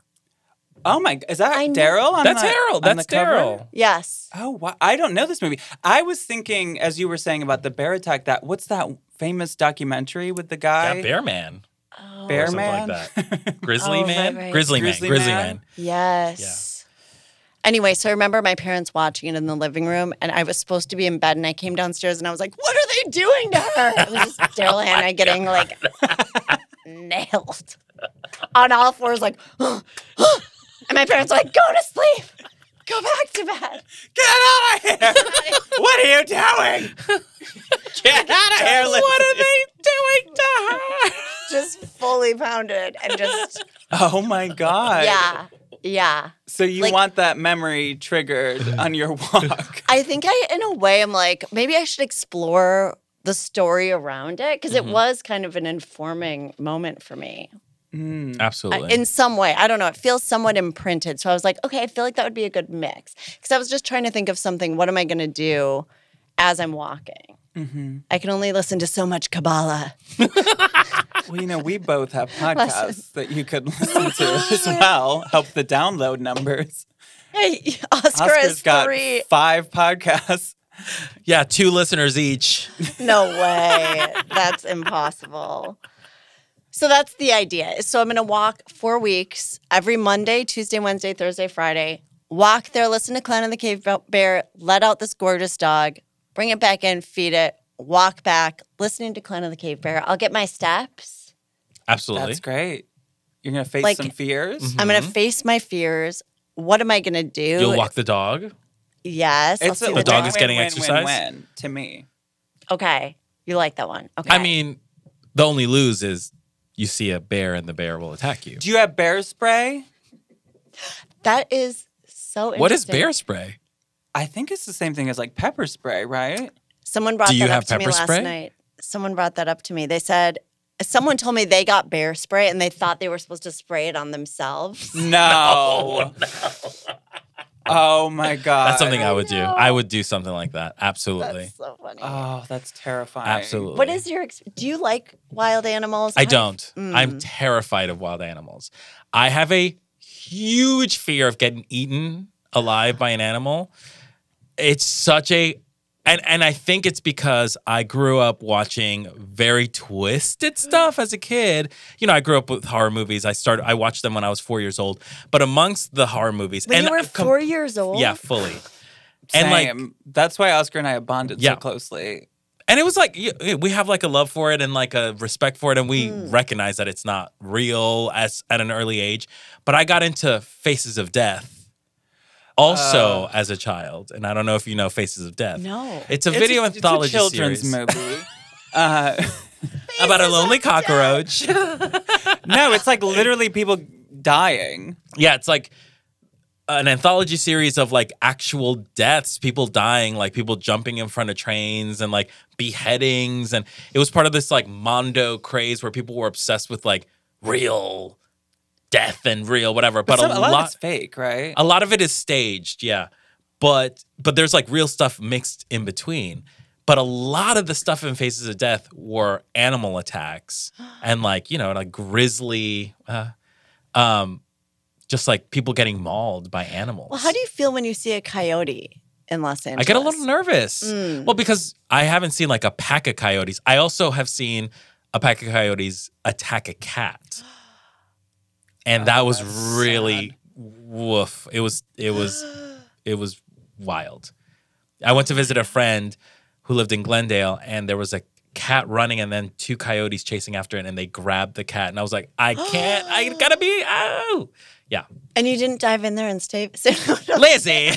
Oh my! Is that Daryl? On That's Daryl. That's Daryl. Yes. Oh, wow. I don't know this movie. I was thinking, as you were saying about the bear attack, that what's that famous documentary with the guy? Yeah, Bear Man. Oh. Bear or Man. Like that. Grizzly, oh, Man? Right, right. Grizzly, Grizzly Man. Grizzly Man. Grizzly Man. Yes. Yeah. Anyway, so I remember my parents watching it in the living room, and I was supposed to be in bed, and I came downstairs, and I was like, "What are they doing to her?" It was just Daryl and I getting like nailed on all fours, like. And my parents were like, "Go to sleep. Go back to bed. Get out of here. What are you doing? Get out of here. What are they doing to her?" Just fully pounded and just. Oh, my God. Yeah. Yeah. So you like, want that memory triggered on your walk. I think I, in a way, I'm like, maybe I should explore the story around it because mm-hmm. it was kind of an informing moment for me. Mm. Absolutely. I, in some way. I don't know. It feels somewhat imprinted. So I was like, okay, I feel like that would be a good mix. Because I was just trying to think of something. What am I going to do as I'm walking? Mm-hmm. I can only listen to so much Kabbalah. Well, you know, we both have podcasts listen. that you could listen to as well. Help the download numbers. Hey, Oscar Oscar's has got three. five podcasts. Yeah, two listeners each. No way. That's impossible. So that's the idea. So I'm going to walk four weeks every Monday, Tuesday, Wednesday, Thursday, Friday. Walk there, listen to Clan of the Cave Bear, let out this gorgeous dog, bring it back in, feed it, walk back, listening to Clan of the Cave Bear. I'll get my steps. Absolutely. That's great. You're going to face like, some fears? Mm-hmm. I'm going to face my fears. What am I going to do? You'll walk the dog? Yes. It's a, the, the dog, dog is getting win, exercise? Win, win, win, to me. Okay. You like that one. Okay. I mean, the only lose is... You see a bear and the bear will attack you. Do you have bear spray? That is so interesting. What is bear spray? I think it's the same thing as like pepper spray, right? Someone brought that up to me last night. Someone brought that up to me. They said, someone told me they got bear spray and they thought they were supposed to spray it on themselves. No. no. Oh my God. That's something I would do. No. I would do something like that. Absolutely. That's so funny. Oh, that's terrifying. Absolutely. What is your ex- do you like wild animals? I don't. Mm. I'm terrified of wild animals. I have a huge fear of getting eaten alive by an animal. It's such a and and I think it's because I grew up watching very twisted stuff as a kid. You know, I grew up with horror movies. I started I watched them when I was four years old. But amongst the horror movies, when and you were four com- years old, yeah, fully. Same. And like that's why Oscar and I have bonded yeah. so closely. And it was like we have like a love for it and like a respect for it, and we mm. recognize that it's not real as at an early age. But I got into Faces of Death. Also, uh, as a child, and I don't know if you know Faces of Death. No, it's a it's video a, anthology series. It's a children's series. movie uh, about a lonely cockroach. No, it's like literally people dying. Yeah, it's like an anthology series of like actual deaths, people dying, like people jumping in front of trains and like beheadings, and it was part of this like Mondo craze where people were obsessed with like real. Death and real, whatever. But, but some, a, a lot, lot of it's fake, right? A lot of it is staged, yeah. But but there's like real stuff mixed in between. But a lot of the stuff in Faces of Death were animal attacks and like, you know, like grizzly, uh, um, just like people getting mauled by animals. Well, how do you feel when you see a coyote in Los Angeles? I get a little nervous. Mm. Well, because I haven't seen like a pack of coyotes. I also have seen a pack of coyotes attack a cat. And that oh, was really sad. woof. It was it was it was wild. I went to visit a friend who lived in Glendale, and there was a cat running, and then two coyotes chasing after it, and they grabbed the cat. And I was like, I can't. I gotta be. Oh, yeah. And you didn't dive in there and stay, so no, no. Lizzie.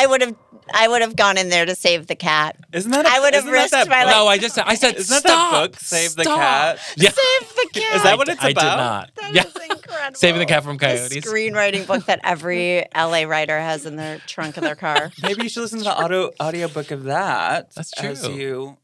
I would have I would have gone in there to save the cat. Isn't that a, I would have risked that, my life. No, I just I said isn't stop. That that book, Save the stop. Cat? Yeah. Save the Cat. Is that what it's I, about? I did not. That yeah. is incredible. Saving the Cat from Coyotes. The screenwriting book that every L A writer has in their trunk of their car. Maybe you should listen to the audio audiobook of that. That's true. As you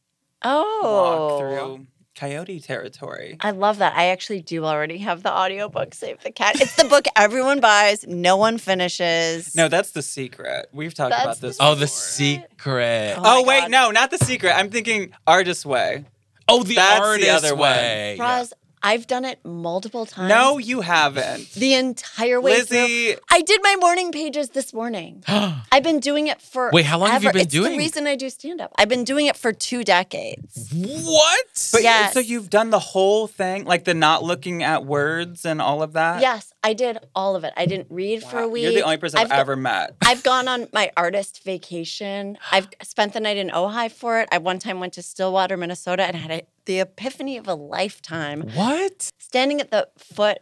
oh. walk through coyote territory. I love that. I actually do already have the audiobook Save the Cat. It's the book everyone buys, no one finishes. No, that's The Secret. We've talked that's about this the Oh, The Secret. Oh, oh wait, God. No, not The Secret. I'm thinking Artist's Way. Oh, the that's Artist's the other way. One. Roz, I've done it multiple times. No, you haven't. The entire way Lizzie. Through. I did my morning pages this morning. I've been doing it for Wait, how long ever. Have you been it's doing it? It's the reason I do stand-up. I've been doing it for two decades. What? But yes. So you've done the whole thing? Like the not looking at words and all of that? Yes, I did all of it. I didn't read wow. for a week. You're the only person I've, I've ever go- met. I've gone on my artist vacation. I've spent the night in Ojai for it. I one time went to Stillwater, Minnesota and had a the epiphany of a lifetime. What? Standing at the foot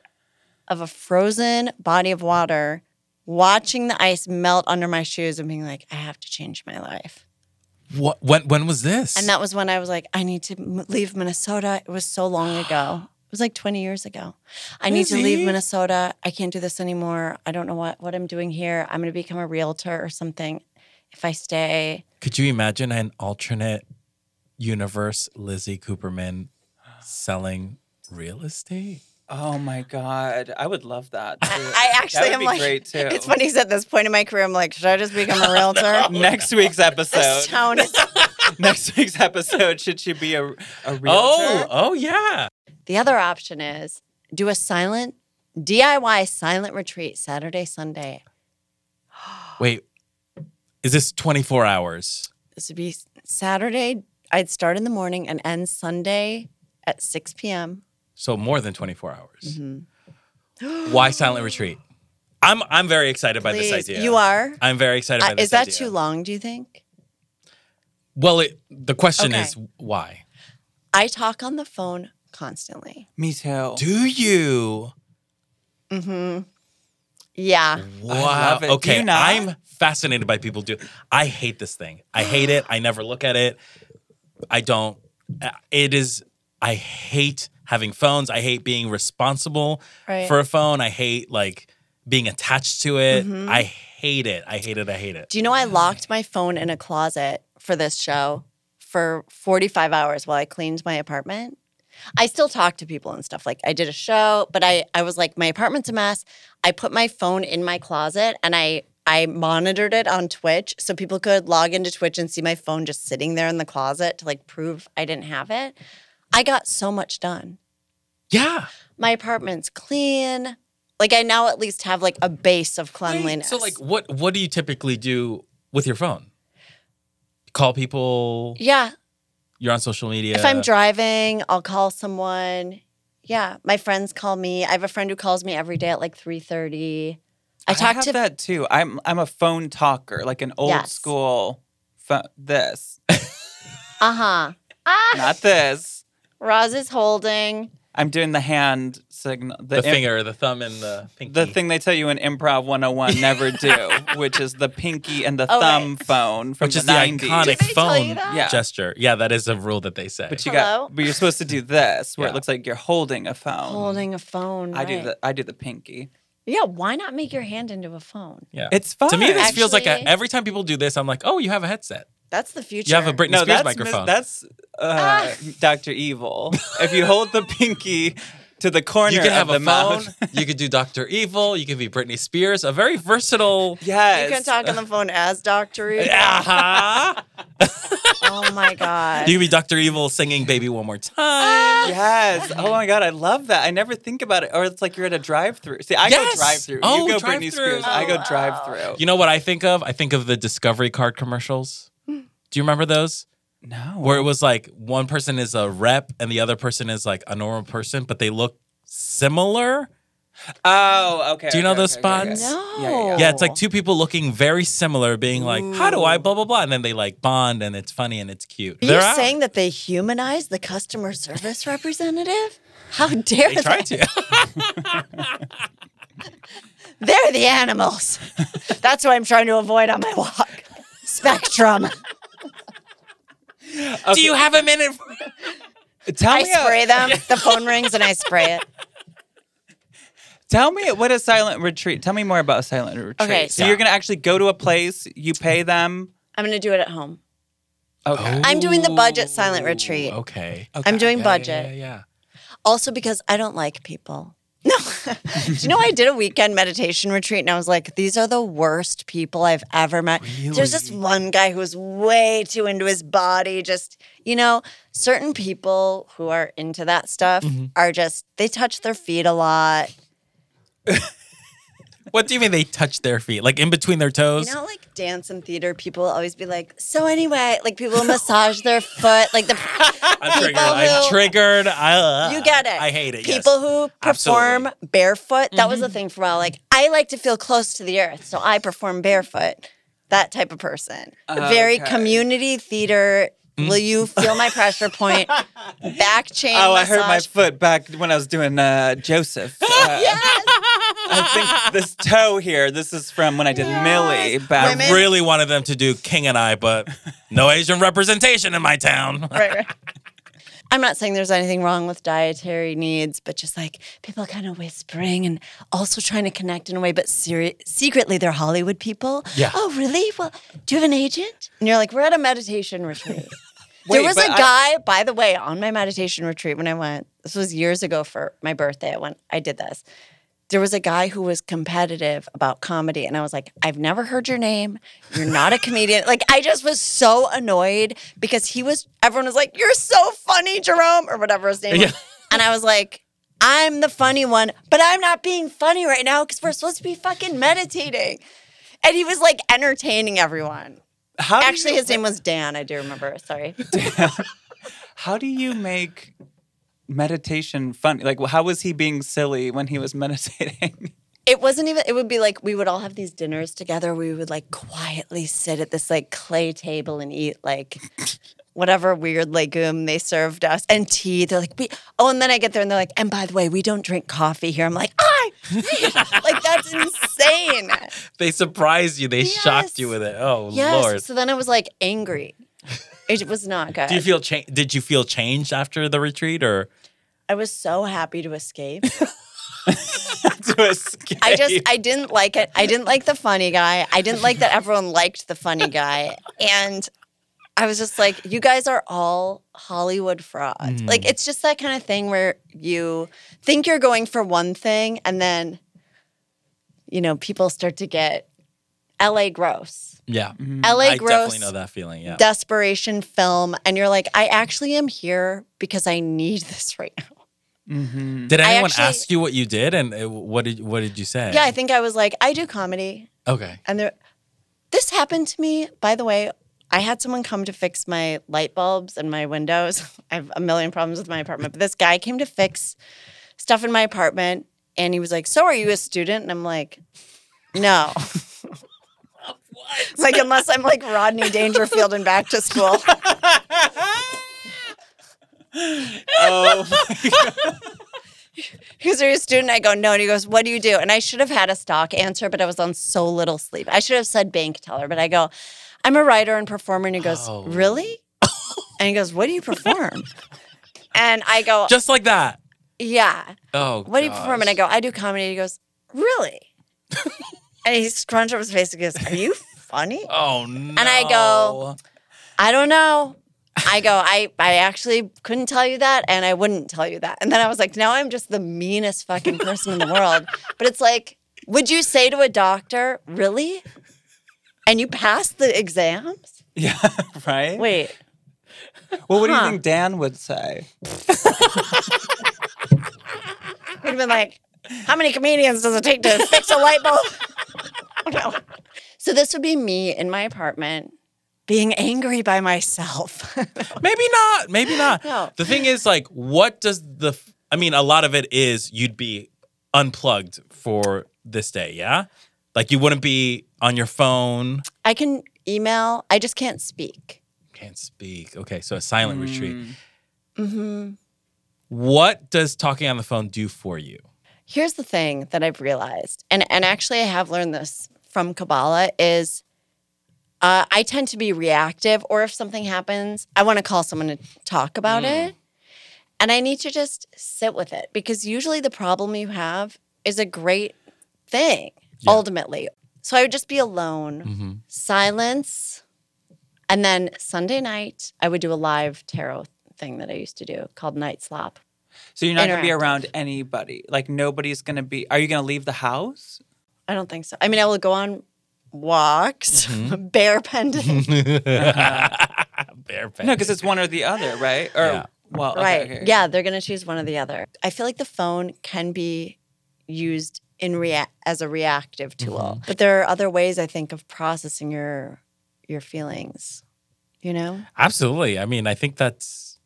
of a frozen body of water, watching the ice melt under my shoes and being like, I have to change my life. What? When, when was this? And that was when I was like, I need to leave Minnesota. It was so long ago. It was like twenty years ago. I need Lizzie? To leave Minnesota. I can't do this anymore. I don't know what, what I'm doing here. I'm going to become a realtor or something if I stay. Could you imagine an alternate universe Lizzie Cooperman selling real estate? Oh my God. I would love that too. I actually that would am be like, great too. It's funny because at this point in my career, I'm like, should I just become a realtor? No. Next week's episode. This town is- Next week's episode, should she be a, a realtor? Oh, oh yeah. The other option is do a silent D I Y silent retreat Saturday, Sunday. Wait, is this twenty-four hours? This would be Saturday. I'd start in the morning and end Sunday at six p.m. So more than twenty-four hours. Mm-hmm. Why silent retreat? I'm I'm very excited Please. By this idea. You are? I'm very excited uh, by this idea. Is that idea. Too long, do you think? Well, it, the question okay. is why? I talk on the phone constantly. Me too. Do you? Mm-hmm. Yeah. Wow. I love it. Okay. Do you not? I'm fascinated by people do. I hate this thing. I hate it. I never look at it. I don't, it is, I hate having phones. I hate being responsible right. for a phone. I hate like being attached to it. Mm-hmm. I hate it. I hate it. I hate it. Do you know I locked my phone in a closet for this show for forty-five hours while I cleaned my apartment? I still talk to people and stuff. Like I did a show, but I, I was like, my apartment's a mess. I put my phone in my closet and I I monitored it on Twitch so people could log into Twitch and see my phone just sitting there in the closet to like prove I didn't have it. I got so much done. Yeah. My apartment's clean. Like I now at least have like a base of cleanliness. Wait, so like what what do you typically do with your phone? Call people? Yeah. You're on social media? If I'm driving, I'll call someone. Yeah. My friends call me. I have a friend who calls me every day at like three thirty. I, talk I have to... that too. I'm I'm a phone talker, like an old yes. school phone. This. uh-huh. Ah. Not this. Roz is holding. I'm doing the hand signal. The, the finger, imp- the thumb, and the pinky. The thing they tell you in Improv one oh one never do, which is the pinky and the oh, thumb right. phone from which the nineties. Which is the iconic Did phone yeah. gesture. Yeah, that is a rule that they say. But, you got, but you're supposed to do this, where yeah. it looks like you're holding a phone. Holding a phone, right. I do the, I do the pinky. Yeah, why not make your hand into a phone? Yeah, it's fun. To me, this Actually, feels like a, every time people do this, I'm like, oh, you have a headset. That's the future. You have a Britney no, Spears that's microphone. Mis- that's uh, ah. Doctor Evil. If you hold the pinky to the corner, you can have of the a mouth. Phone. You could do Doctor Evil. You could be Britney Spears. A very versatile. Yes. You can talk on the phone as Doctor Evil. Uh-huh. Oh my God. You could be Doctor Evil singing "Baby One More Time." Ah. Yes. Oh my God, I love that. I never think about it. Or it's like you're at a drive-through. See, I yes. go drive-through. Oh, you go drive-through. Britney Spears. Oh, I go drive-through. You know what I think of? I think of the Discovery Card commercials. Do you remember those? No. Where it was like one person is a rep and the other person is like a normal person, but they look similar. Oh, okay. Do you okay, know those okay, spots? Okay, okay. No. Yeah, yeah. yeah, it's like two people looking very similar, being like, Ooh. How do I blah, blah, blah. And then they like bond and it's funny and it's cute. Are They're you out. Saying that they humanize the customer service representative? How dare they? They try to. They're the animals. That's what I'm trying to avoid on my walk. Spectrum. Okay. Do you have a minute? For- Tell I me spray a- them. The phone rings and I spray it. Tell me what a silent retreat. Tell me more about a silent retreat. Okay, so, so you're going to actually go to a place. You pay them. I'm going to do it at home. Okay. Oh. I'm doing the budget silent retreat. Okay. okay. I'm doing yeah, budget. Yeah, yeah, yeah. Also because I don't like people. No. Do you know I did a weekend meditation retreat and I was like, these are the worst people I've ever met. Really? There's this one guy who was way too into his body. Just, you know, certain people who are into that stuff mm-hmm. are just, they touch their feet a lot. What do you mean they touch their feet? Like in between their toes? You know, like dance and theater, people will always be like, so anyway, like people will massage their foot. Like the I'm triggered. Who, I'm triggered. I, uh, you get it. I hate it. People yes. who perform Absolutely. barefoot. That mm-hmm. was the thing for a while. Like, I like to feel close to the earth, so I perform barefoot. That type of person. Uh, Very okay. community theater. Mm. Will you feel my pressure point? Back chain Oh, massage. I hurt my foot back when I was doing uh, Joseph. Uh, yes. I think this toe here, this is from when I did yes. Millie. Back. I really wanted them to do King and I, but no Asian representation in my town. Right, right. I'm not saying there's anything wrong with dietary needs, but just like people kind of whispering and also trying to connect in a way, but seri- secretly they're Hollywood people. Yeah. Oh, really? Well, do you have an agent? And you're like, we're at a meditation retreat. Wait, there was a guy, I... by the way, on my meditation retreat when I went, this was years ago for my birthday, I went, I did this. There was a guy who was competitive about comedy. And I was like, I've never heard your name. You're not a comedian. Like, I just was so annoyed because he was, everyone was like, you're so funny, Jerome, or whatever his name yeah. was. And I was like, I'm the funny one, but I'm not being funny right now because we're supposed to be fucking meditating. And he was like entertaining everyone. How Actually, you- his name was Dan. I do remember. Sorry. Dan. How do you make... meditation funny? Like, how was he being silly when he was meditating? It wasn't even, it would be like, we would all have these dinners together. We would like quietly sit at this like clay table and eat like whatever weird legume they served us and tea. They're like, we, oh, and then I get there and they're like, and by the way, we don't drink coffee here. I'm like, I, like, that's insane. They surprised you. They yes. shocked you with it. Oh, yes. Lord. So then I was like angry. It was not good. Do you feel cha- did you feel changed after the retreat or? I was so happy to escape. to escape. I just I didn't like it. I didn't like the funny guy. I didn't like that everyone liked the funny guy. And I was just like, you guys are all Hollywood fraud. Mm. Like it's just that kind of thing where you think you're going for one thing and then you know, people start to get L A gross. Yeah. Mm-hmm. L A gross. I definitely know that feeling, yeah. Desperation film. And you're like, I actually am here because I need this right now. Mm-hmm. Did anyone actually, ask you what you did? And what did what did you say? Yeah, I think I was like, I do comedy. Okay. And there, this happened to me, by the way. I had someone come to fix my light bulbs and my windows. I have a million problems with my apartment. But this guy came to fix stuff in my apartment. And he was like, so are you a student? And I'm like, no. What? Like, unless I'm like Rodney Dangerfield and back to school. Oh, my God. He goes, are you a student? I go, no. And he goes, what do you do? And I should have had a stock answer, but I was on so little sleep. I should have said bank teller, but I go, I'm a writer and performer. And he goes, oh. Really? And he goes, what do you perform? And I go, just like that. Yeah. Oh, What gosh. do you perform? And I go, I do comedy. And he goes, really? And he scrunched up his face and goes, are you funny? Oh, no. And I go, I don't know. I go, I, I actually couldn't tell you that, and I wouldn't tell you that. And then I was like, now I'm just the meanest fucking person in the world. But it's like, would you say to a doctor, really? And you passed the exams? Yeah, right? Wait. Well, what huh. do you think Dan would say? He'd have been like, how many comedians does it take to fix a light bulb? No. So this would be me in my apartment being angry by myself. Maybe not. Maybe not. No. The thing is, like, what does the... I mean, a lot of it is you'd be unplugged for this day, yeah? Like, you wouldn't be on your phone. I can email. I just can't speak. Can't speak. Okay, so a silent mm. retreat. Mm-hmm. What does talking on the phone do for you? Here's the thing that I've realized, and, and actually I have learned this from Kabbalah, is uh, I tend to be reactive, or if something happens, I want to call someone to talk about mm. it. And I need to just sit with it, because usually the problem you have is a great thing, yeah. ultimately. So I would just be alone, mm-hmm. silence, and then Sunday night, I would do a live tarot thing that I used to do called Night Slop. So you're not going to be around anybody? Like, nobody's going to be – are you going to leave the house? I don't think so. I mean, I will go on walks, mm-hmm. bear pending. Bear pending. No, because it's one or the other, right? Or, yeah. Well, okay, right. Okay. Yeah, they're going to choose one or the other. I feel like the phone can be used in rea- as a reactive tool. Mm-hmm. But there are other ways, I think, of processing your your feelings, you know? Absolutely. I mean, I think that's –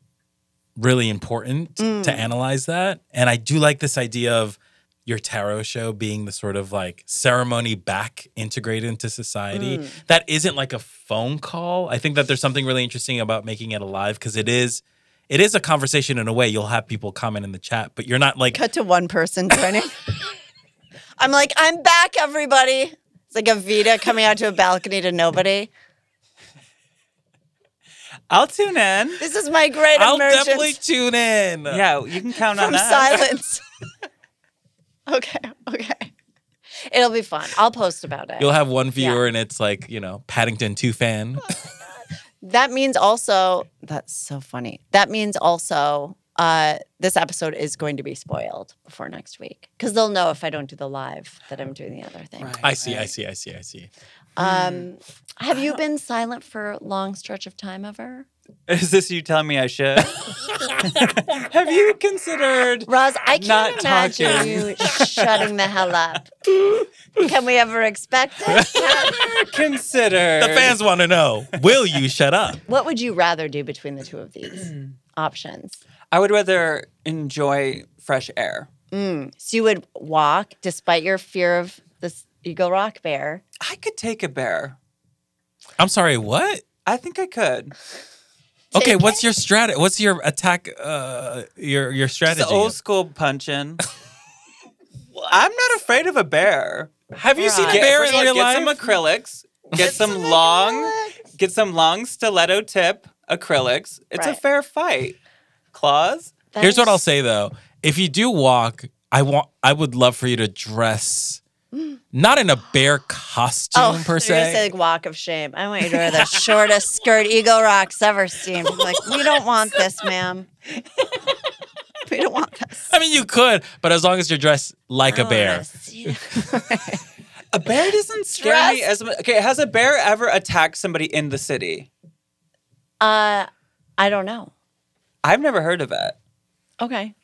really important mm. to analyze that. And I do like this idea of your tarot show being the sort of like ceremony back integrated into society. Mm. That isn't like a phone call. I think that there's something really interesting about making it alive, because it is it is a conversation in a way. You'll have people comment in the chat, but you're not like... Cut to one person joining. I'm like, I'm back, everybody. It's like a Vita coming out to a balcony to nobody. I'll tune in. This is my great I'll emergence. I'll definitely tune in. Yeah, you can count on From that. From silence. Okay, okay. It'll be fun. I'll post about it. You'll have one viewer yeah. and it's like, you know, Paddington two fan. That means also, that's so funny. That means also uh, this episode is going to be spoiled before next week. Because they'll know if I don't do the live that I'm doing the other thing. Right, I see, right. I see, I see, I see. Um, have you been silent for a long stretch of time ever? Is this you telling me I should? Have you considered Roz, I can't not imagine talking. You shutting the hell up. Can we ever expect it? Consider. The fans want to know, will you shut up? What would you rather do between the two of these options? I would rather enjoy fresh air. Mm. So you would walk despite your fear of this Eagle Rock bear. I could take a bear. I'm sorry, what? I think I could. Take okay, it? what's your strategy? What's your attack? Uh, your your strategy? It's old school punching. I'm not afraid of a bear. Have you right. seen a bear get, in real life? Get some acrylics. Get some, some long. Acrylics. Get some long stiletto tip acrylics. It's right. a fair fight. Claws. That Here's is- what I'll say though: if you do walk, I want. I would love for you to dress. Not in a bear costume, oh, per se. I was going to say, like, walk of shame. I want you to wear the shortest skirt Eagle Rock's ever seen. Like, we don't want this, ma'am. We don't want this. I mean, you could, but as long as you're dressed like I a bear. A bear doesn't scare Dress? me as much. Okay, has a bear ever attacked somebody in the city? Uh, I don't know. I've never heard of it. Okay.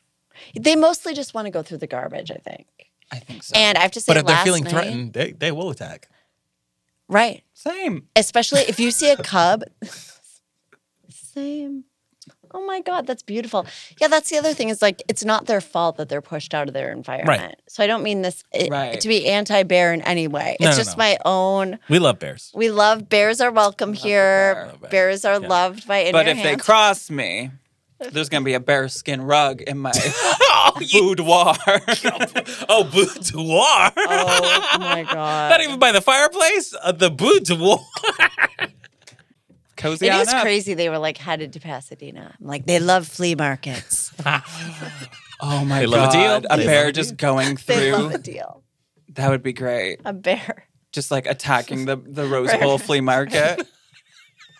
They mostly just want to go through the garbage, I think. I think so. And I have to say, but if last they're feeling night, threatened, they, they will attack. Right. Same. Especially if you see a cub. Same. Oh my God, that's beautiful. Yeah, that's the other thing. Is like, it's not their fault that they're pushed out of their environment. Right. So I don't mean this it, right. to be anti-bear in any way. It's no, just no. my own. We love bears. We love bears. Are welcome love here. Bear. Bears are yeah. loved by. In but your if hands. They cross me. There's going to be a bearskin rug in my oh, boudoir. Oh, boudoir. Oh, my God. Not even by the fireplace. Uh, the boudoir. Cozy It is up. Crazy they were, like, headed to Pasadena. I'm like, they love flea markets. Oh, my they God. Love a deal. A they bear just going through. They love a deal. That would be great. A bear. Just, like, attacking the, the Rose Bowl flea market.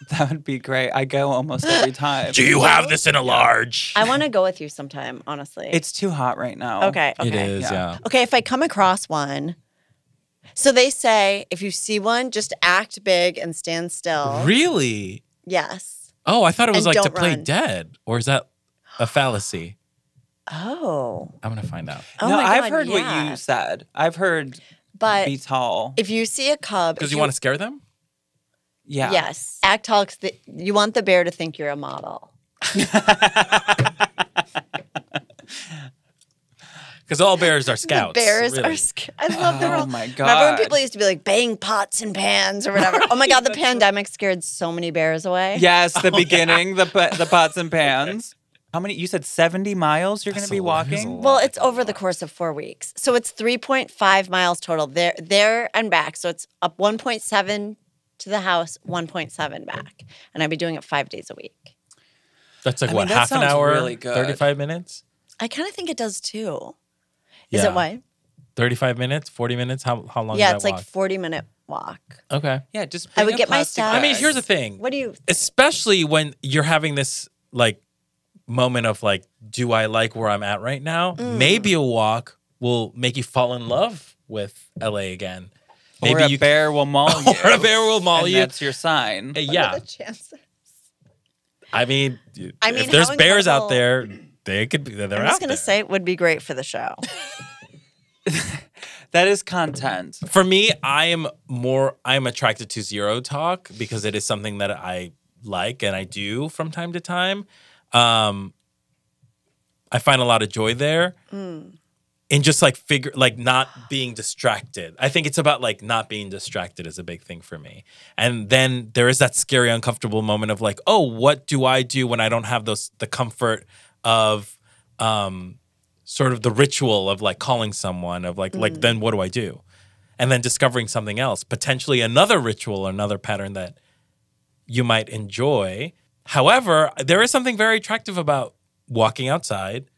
That would be great. I go almost every time. Do you have this in a large? I want to go with you sometime, honestly. It's too hot right now. Okay. okay. It is, yeah. yeah. Okay, if I come across one. So they say, if you see one, just act big and stand still. Really? Yes. Oh, I thought it was and like to play run. dead. Or is that a fallacy? Oh. I'm going to find out. Oh no, my God, I've heard yeah. what you said. I've heard but be tall. If you see a cub. Because you, you want to scare them? Yeah. Yes. Act tall because you want the bear to think you're a model. Because all bears are scouts. The bears really. are scouts. I love the world. Oh, my God. Remember when people used to be like, bang pots and pans or whatever? Oh, my God. The pandemic scared so many bears away. Yes, the oh, beginning, yeah. the the pots and pans. How many? You said seventy miles you're going to be walking? Well, it's over the course of four weeks. So it's three point five miles total there there and back. So it's up one point seven to the house, one point seven back. And I'd be doing it five days a week. That's like, I what, mean, half an hour, really thirty-five minutes? I kind of think it does, too. Is yeah. it what? thirty-five minutes, forty minutes? How how long yeah, is that walk? Yeah, it's like forty-minute walk. Okay. Yeah, just I would get my stuff. I mean, here's the thing. What do you... Especially when you're having this, like, moment of like, do I like where I'm at right now? Mm. Maybe a walk will make you fall in love with L A again. Maybe or a you, bear will maul you. Or a bear will maul and you. That's your sign. Uh, yeah. What are the chances? I mean, I mean if there's bears out there, they could be. They're out there. I was going to say it would be great for the show. That is content. For me, I am more. I am attracted to zero talk because it is something that I like and I do from time to time. Um, I find a lot of joy there, mm. in just like figure, like not being distracted. I think it's about like not being distracted is a big thing for me. And then there is that scary, uncomfortable moment of like, oh, what do I do when I don't have those the comfort of, um, sort of the ritual of like calling someone of like mm. like then what do I do, and then discovering something else, potentially another ritual, another pattern that you might enjoy. However, there is something very attractive about walking outside,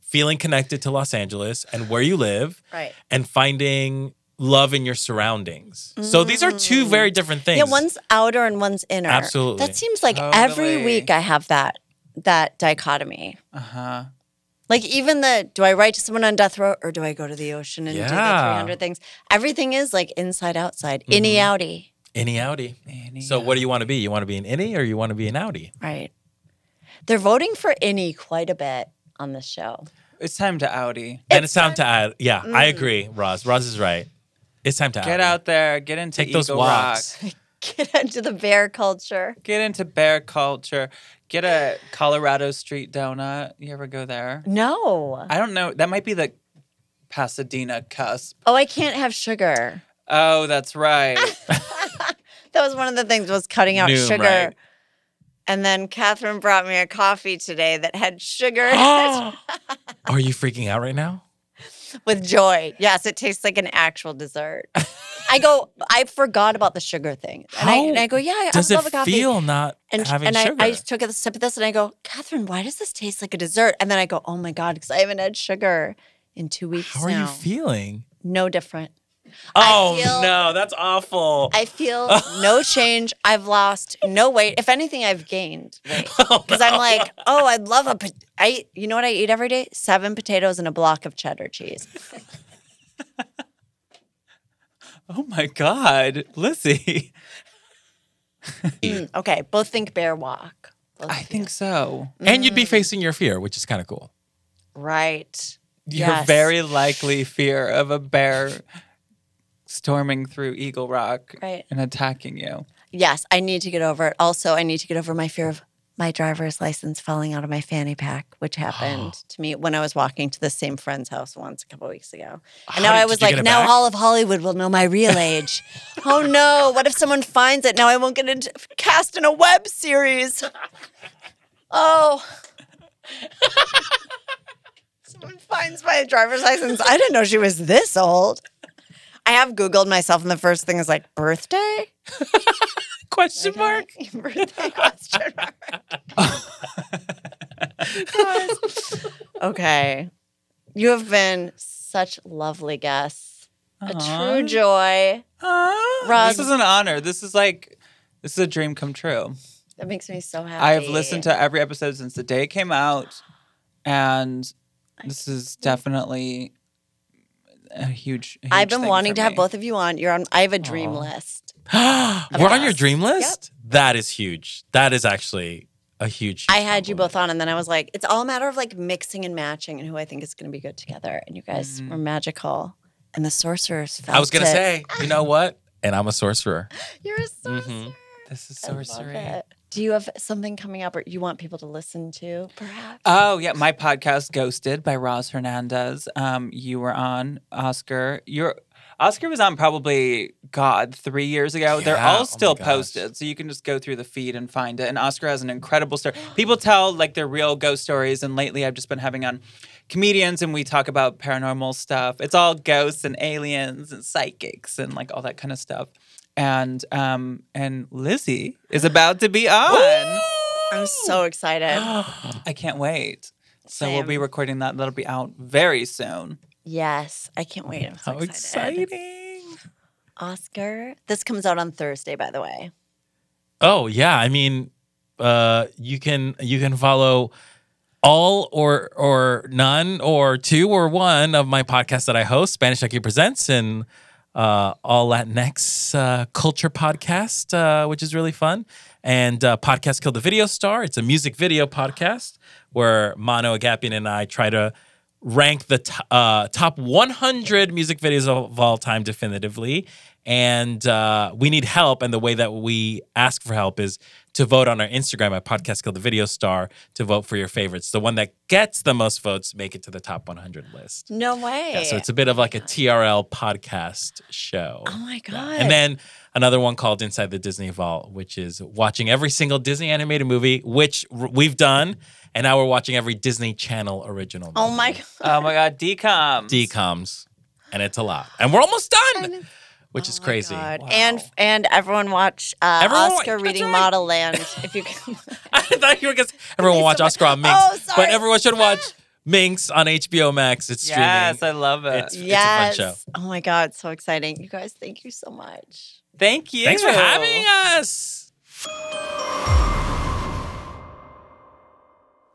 feeling connected to Los Angeles and where you live, right. and finding love in your surroundings. Mm. So these are two very different things. Yeah, one's outer and one's inner. Absolutely. That seems like totally. Every week I have that that dichotomy. Uh-huh. Like even the, do I write to someone on death row or do I go to the ocean and yeah. do the three hundred things? Everything is like inside, outside, mm-hmm. innie, outie. Innie outie. Innie so out. What do you want to be? You want to be an innie or you want to be an outie? Right. They're voting for innie quite a bit on this show. It's time to outie. Then it's, it's time, time to outie. Yeah, mm. I agree, Roz. Roz is right. It's time to outie. Get out there. Get into Take Eagle those walks. Rock. Get into the bear culture. Get into bear culture. Get a Colorado Street donut. You ever go there? No. I don't know. That might be the Pasadena cusp. Oh, I can't have sugar. Oh, that's right. That was one of the things was cutting out Noom, sugar. Right. And then Catherine brought me a coffee today that had sugar. Oh! Are you freaking out right now? With joy. Yes, it tastes like an actual dessert. I go, I forgot about the sugar thing. And, I, and I go, yeah, I does love it a coffee. Feel not and, having and sugar? And I, I took a sip of this and I go, Catherine, why does this taste like a dessert? And then I go, oh my God, because I haven't had sugar in two weeks now. How are now. you feeling? No different. Oh, feel, no, that's awful. I feel no change. I've lost no weight. If anything, I've gained weight. Because I'm like, oh, I love a, po- I, you know what I eat every day? Seven potatoes and a block of cheddar cheese. Oh, my God. Lizzie. mm, okay, both think bear walk. Both I think so. Mm. And you'd be facing your fear, which is kind of cool. Right. Your yes. very likely fear of a bear storming through Eagle Rock right. and attacking you. Yes, I need to get over it. Also, I need to get over my fear of my driver's license falling out of my fanny pack, which happened to me when I was walking to the same friend's house once a couple of weeks ago. And now I was like, now back? All of Hollywood will know my real age. Oh no, what if someone finds it? Now I won't get into, cast in a web series. Oh. Someone finds my driver's license. I didn't know she was this old. I have Googled myself, and the first thing is like, birthday? Question mark? Birthday question mark. Okay. You have been such lovely guests. Aww. A true joy. Roz, this is an honor. This is like, this is a dream come true. That makes me so happy. I have listened to every episode since the day it came out, and this is definitely... A huge, huge I've been wanting to me. Have both of you on. You're on. I have a dream Aww. List. We're on your dream list? Yep. That is huge. That is actually a huge, huge I had compliment. You both on, and then I was like, it's all a matter of like mixing and matching and who I think is going to be good together. And you guys mm. were magical. And the sorcerers felt I was going to say, you know what? And I'm a sorcerer. You're a sorcerer. Mm-hmm. This is sorcery. Do you have something coming up or you want people to listen to, perhaps? Oh, yeah. My podcast, Ghosted, by Roz Hernandez. Um, you were on, Oscar. You're Oscar was on probably, God, three years ago. Yeah. They're all still oh posted, so you can just go through the feed and find it. And Oscar has an incredible story. People tell, like, their real ghost stories, and lately I've just been having on comedians, and we talk about paranormal stuff. It's all ghosts and aliens and psychics and, like, all that kind of stuff. And um, and Lizzie is about to be on. Woo! I'm so excited. I can't wait. So Same. We'll be recording that. That'll be out very soon. Yes, I can't wait. I'm so How excited. exciting. Oscar. This comes out on Thursday, by the way. Oh, yeah. I mean, uh, you can you can follow all or or none or two or one of my podcasts that I host, Spanish Jackie Presents, and uh, All Latinx uh, Culture Podcast, uh, which is really fun. And uh, Podcast Killed the Video Star. It's a music video podcast where Mano Agapian and I try to rank the t- uh, top one hundred music videos of all time definitively. And uh, we need help. And the way that we ask for help is to vote on our Instagram at Podcast Killed the Video Star to vote for your favorites. The one that gets the most votes make it to the top one hundred list. No way. Yeah, so it's a bit of like a T R L podcast show. Oh, my God. Yeah. And then another one called Inside the Disney Vault, which is watching every single Disney animated movie, which r- we've done. And now we're watching every Disney Channel original movie. Oh, my God. Oh, my God. D COMs. D COMs. And it's a lot. And we're almost done. Which oh is crazy. Wow. And and everyone watch uh, everyone, Oscar reading right. Model Land. If you can. I thought you were going to say, everyone watch so Oscar on Minx. Oh, sorry. But everyone should watch Minx on H B O Max. It's streaming. Yes, I love it. It's, yes. It's a fun show. Oh my God, it's so exciting. You guys, thank you so much. Thank you. Thanks for having us.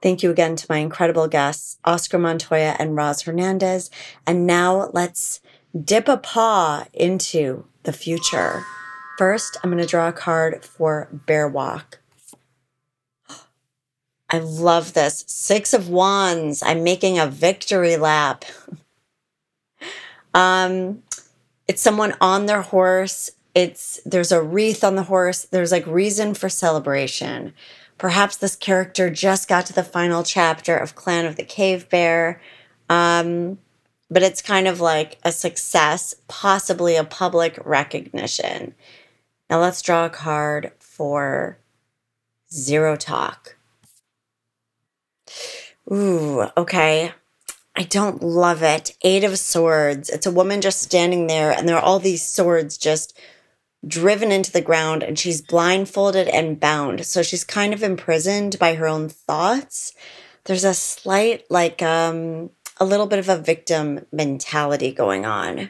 Thank you again to my incredible guests, Oscar Montoya and Roz Hernandez. And now let's dip a paw into the future. First, I'm going to draw a card for Bear Walk. I love this. Six of Wands. I'm making a victory lap. um, it's someone on their horse. It's there's a wreath on the horse. There's like reason for celebration. Perhaps this character just got to the final chapter of Clan of the Cave Bear. Um... But it's kind of like a success, possibly a public recognition. Now let's draw a card for Zero Talk. Ooh, okay. I don't love it. Eight of Swords. It's a woman just standing there, and there are all these swords just driven into the ground, and she's blindfolded and bound. So she's kind of imprisoned by her own thoughts. There's a slight, like, um... a little bit of a victim mentality going on.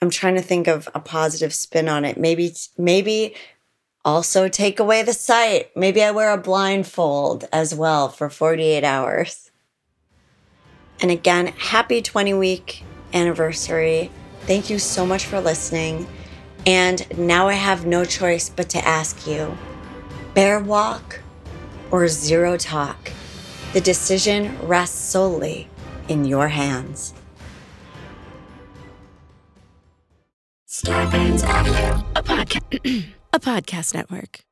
I'm trying to think of a positive spin on it. Maybe, maybe also take away the sight. Maybe I wear a blindfold as well for forty-eight hours. And again, happy twenty-week anniversary. Thank you so much for listening. And now I have no choice but to ask you, Bear Walk or Zero Talk? The decision rests solely in your hands. Star Bands Audio, a podcast, a podcast network.